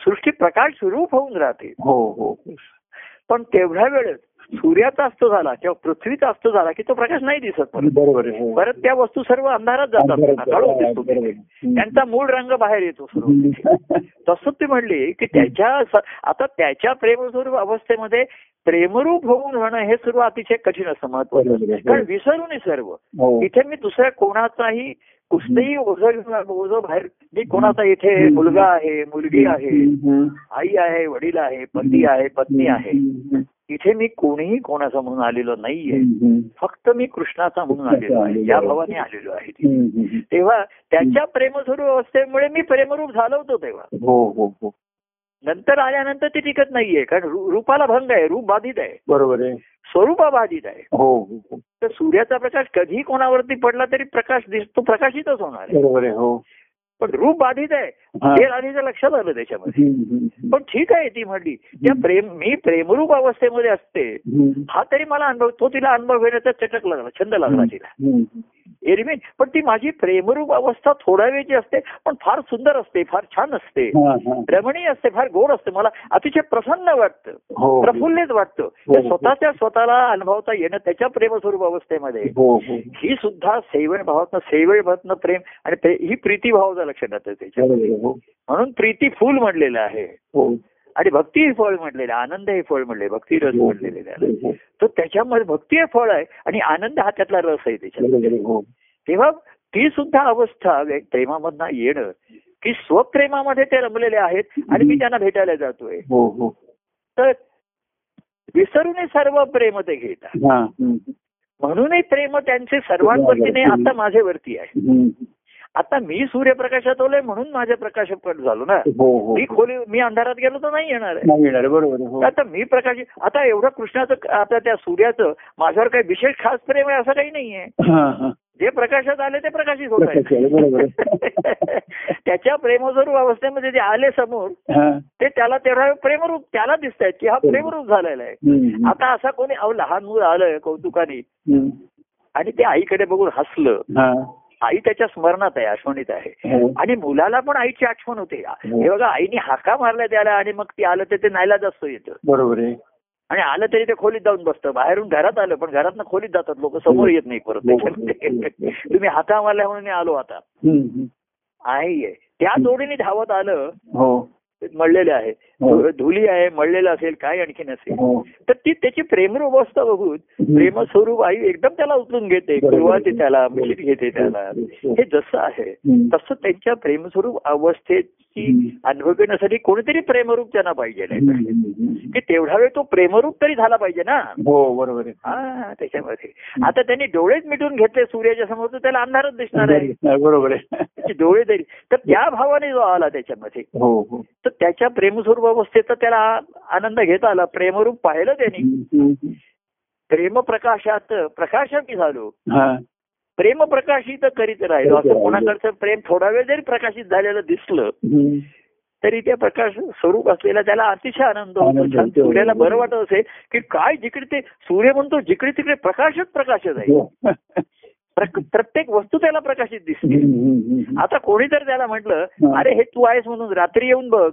सृष्टी प्रकाश स्वरूप होऊन राहते. हो, पण तेवढ्या वेळेस सूर्याचा अस्त झाला किंवा पृथ्वीचा अस्त झाला की तो प्रकाश नाही दिसत, परत त्या वस्तू सर्व अंधारात जातात, त्यांचा मूळ रंग बाहेर येतो सर्व. तसंच ती म्हणली की त्याच्या आता त्याच्या प्रेमस्वरूप अवस्थेमध्ये प्रेमरूप होऊन होणं हे सर्व अतिशय कठीण असं महत्वाचं, कारण विसरून सर्व इथे मी दुसऱ्या कोणाचाही कुठेही ओझ ओझ बाहेर मी कोणाचा इथे मुलगा आहे, मुलगी आहे, आई आहे, वडील आहे, पती आहे, पत्नी आहे, इथे मी कोणीही कोणाचा म्हणून आलेलो नाहीये, फक्त मी कृष्णाचा म्हणून आलेलो आहे, या भावाने आलेलो आहे. तेव्हा त्याच्या प्रेमस्वरूप अवस्थेमुळे मी प्रेमरूप झालो होतो तेव्हा, नंतर आल्यानंतर ते टिकत नाहीये कारण रूपाला भंग आहे, रूप बाधित आहे. बरोबर आहे, स्वरूपा बाधित आहे. हो, तर सूर्याचा प्रकाश कधी कोणावरती पडला तरी प्रकाश दिसतो, प्रकाशितच होणार आहे. बरोबर आहे, हो, पण रूप बाधित आहे हे राधेच्या लक्षात आलं त्याच्यामध्ये. पण ठीक आहे ती म्हणली त्या प्रेम मी प्रेमरूप अवस्थेमध्ये असते हा तरी मला अनुभव, तो तिला अनुभव घेण्याचा चटक लागला, छंद लागला तिला एरवी. पण ती माझी प्रेमरूप अवस्था थोड्या वेळची असते पण फार सुंदर असते, फार छान असते, रमणीय असते, फार गोड असते, मला अतिशय प्रसन्न वाटतं, प्रफुल्लित वाटतं, स्वतःच्या स्वतःला अनुभवता येणं त्याच्या प्रेमस्वरूप अवस्थेमध्ये. ही सुद्धा सेवण भावातनं सेवण भावातनं प्रेम आणि ही प्रीती भावाचा लक्षात येतं त्याच्या, म्हणून प्रीती फुल म्हणलेलं आहे आणि भक्ती हे फळ म्हटलेलं, आनंद हे फळ म्हटले, भक्ती रस म्हटलेले, तर त्याच्यामध्ये भक्ती हे फळ आहे आणि आनंद हा त्यातला रस आहे त्याच्यात. तेव्हा ती सुद्धा अवस्था प्रेमामधनं येणं की स्वप्रेमामध्ये ते रमलेले आहेत आणि मी त्यांना भेटायला जातोय, तर विसरून सर्व प्रेम ते घेतात म्हणूनही प्रेम त्यांचे सर्वांवरती नाही आता माझ्यावरती आहे. आता मी सूर्यप्रकाशात आलोय म्हणून माझ्या प्रकाशपट झालो ना, मी खोली मी अंधारात गेलो तर नाही येणार आहे. बरोबर, आता मी प्रकाश आता एवढं कृष्णाचं आता त्या सूर्याचं माझ्यावर काही विशेष खास प्रेम आहे असं काही नाहीये, जे प्रकाशात आले ते प्रकाशित होत आहे. त्याच्या प्रेमस्वरूप अवस्थेमध्ये जे आले समोर ते त्याला तेवढा प्रेमरूप त्याला दिसतायत की हा प्रेमरूप झालेला आहे. आता असा कोणी अहो लहान मुलं आलं कौतुकाने आणि ते आईकडे बघून हसलं, आई त्याच्या स्मरणात आहे, आठवणीत आहे आणि मुलाला पण आईची आठवण होते. हे बघा आईने हाका मारल्या त्याला आणि मग ती आलं तर ते नाहीला जास्त येतं. बरोबर आहे, आणि आलं तरी ते खोलीत जाऊन बसतं. बाहेरून घरात आलं पण घरातनं खोलीत जातात लोक, समोर येत नाही परत. तुम्ही हातामारल्या म्हणून आलो आता आहे त्या जोडीने धावत आलं. मळलेले आहे, धुली आहे, मळलेलं असेल काय आणखी नसेल तर ती त्याची प्रेमरूवस्था बघून प्रेमस्वरूप आई एकदम त्याला उचलून घेते, गुरुवाते त्याला मिशीत घेते त्याला. हे जसं आहे तसं त्यांच्या प्रेमस्वरूप अवस्थेची अनुभव घेण्यासाठी कोणीतरी प्रेमरूप त्यांना पाहिजे की तेवढा वेळ तो प्रेमरूप तरी झाला पाहिजे ना. हो बरोबर आहे. हा त्याच्यामध्ये आता त्यांनी डोळेच मिटून घेतले सूर्याच्या समोर तर त्याला अंधारच दिसणार आहे. बरोबर आहे. डोळे तरी तर त्या भावाने जो आला त्याच्यामध्ये तर त्याच्या प्रेमस्वरूप अवस्थेचा त्याला आनंद घेता आला. प्रेमरूप पाहिलं त्यांनी. प्रेम प्रकाशात प्रकाशात झालो, प्रेम प्रकाशित करीत राहिलो. असं कोणाकडचं प्रेम थोडा वेळ जरी प्रकाशित झालेलं दिसलं तरी त्या प्रकाश स्वरूप असलेला त्याला अतिशय आनंद होतो. सूर्याला बरं वाटत असेल की काय जिकडे ते सूर्य म्हणतो जिकडे तिकडे प्रकाशच प्रकाशच आहे, प्रत्येक वस्तू त्याला प्रकाशित दिसते. आता कोणी तर त्याला म्हटलं अरे हे तू आहेस म्हणून रात्री येऊन बघ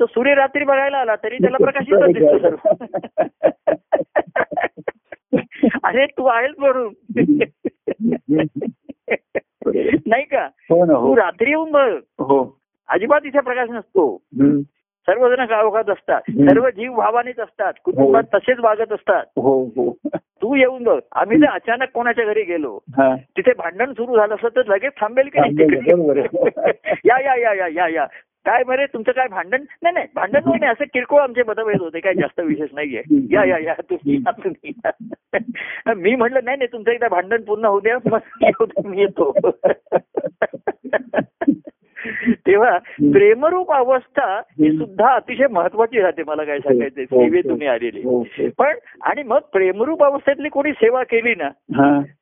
तर सूर्य रात्री बघायला आला तरी त्याला प्रकाशितच दिसतो सर्व. अरे तू आहेस म्हणून नाही का, तू रात्री येऊन बघ अजिबात इथे प्रकाश नसतो. सर्वजण गावोगात असतात, सर्व जीव भावानेच असतात, कुटुंबात तसेच वागत असतात. तू येऊन बघ. आम्ही जर अचानक कोणाच्या घरी गेलो तिथे भांडण सुरू झालं असतं तर लगेच थांबेल की नाही, या या या या या या काय बरे तुमचं काय भांडण, नाही नाही भांडण नाही असं किरकोळ आमचे मतभेद होते काय जास्त विशेष नाहीये, या या या तुम्ही. मी म्हटलं नाही नाही तुमचं एकदा भांडण पूर्ण होऊ द्या मग मी येतो. तेव्हा प्रेमरूप अवस्था ही सुद्धा अतिशय महत्वाची राहते. मला काय सांगायचंय सेवेतून आलेली पण, आणि मग प्रेमरूप अवस्थेतली कोणी सेवा केली ना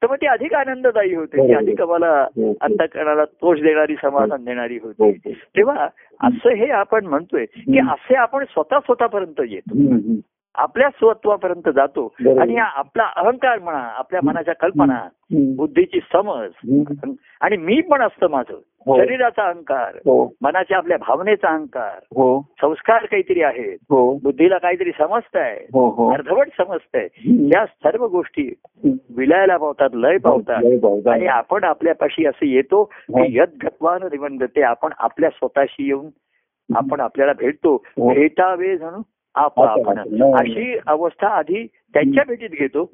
तर मग ती अधिक आनंददायी होते, ती अधिक आम्हाला अंतःकरणाला तोष देणारी समाधान देणारी होते. तेव्हा असं हे आपण म्हणतोय की असे आपण स्वतः स्वतःपर्यंत येतो, आपल्या स्वत्वापर्यंत जातो. आणि आपला अहंकार म्हणा, आपल्या मनाच्या कल्पना, बुद्धीची समज आणि मी पण असतं माझं, शरीराचा अहंकार, मनाच्या आपल्या भावनेचा अहंकार, संस्कार काहीतरी आहेत, बुद्धीला काहीतरी समजतंय, अर्धवट समजतंय, या सर्व गोष्टी विलायला पावतात, लय पावतात. आणि आपण आपल्यापाशी असं येतो की यद गत्वान रिवन गते, आपण आपल्या स्वतःशी येऊन आपण आपल्याला भेटतो. भेटावे जणू आपण अशी अवस्था आधी त्यांच्या भेटीत घेतो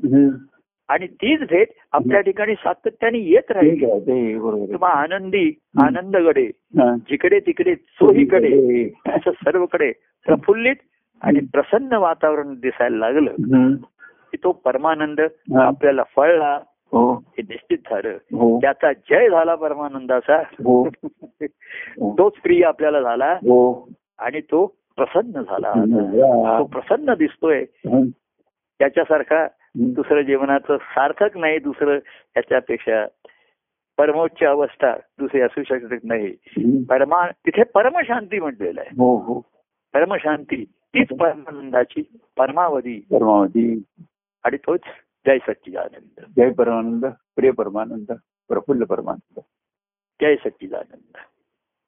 आणि तीच भेट आपल्या ठिकाणी सातत्याने येत राहील. किंवा आनंदी आनंदकडे, जिकडे तिकडे चोहीकडे, असं सर्वकडे प्रफुल्लित आणि प्रसन्न वातावरण दिसायला लागलं की तो परमानंद आपल्याला फळला हे निश्चित झालं. त्याचा जय झाला परमानंदाचा, तोच प्रिय आपल्याला झाला आणि तो प्रसन्न झाला. तो प्रसन्न दिसतोय त्याच्यासारखा दुसरं जीवनाचं सार्थक नाही, दुसरं त्याच्यापेक्षा परमोच्च अवस्था दुसरी असू शकत नाही. परमा तिथे परमशांती म्हटलेलं आहे. परमशांती तीच परमानंदाची परमावधी परमावधी आणि तोच जय सच्चिदानंद, जय परमानंद, प्रिय परमानंद, प्रफुल्ल परमानंद, जय सच्चिदानंद.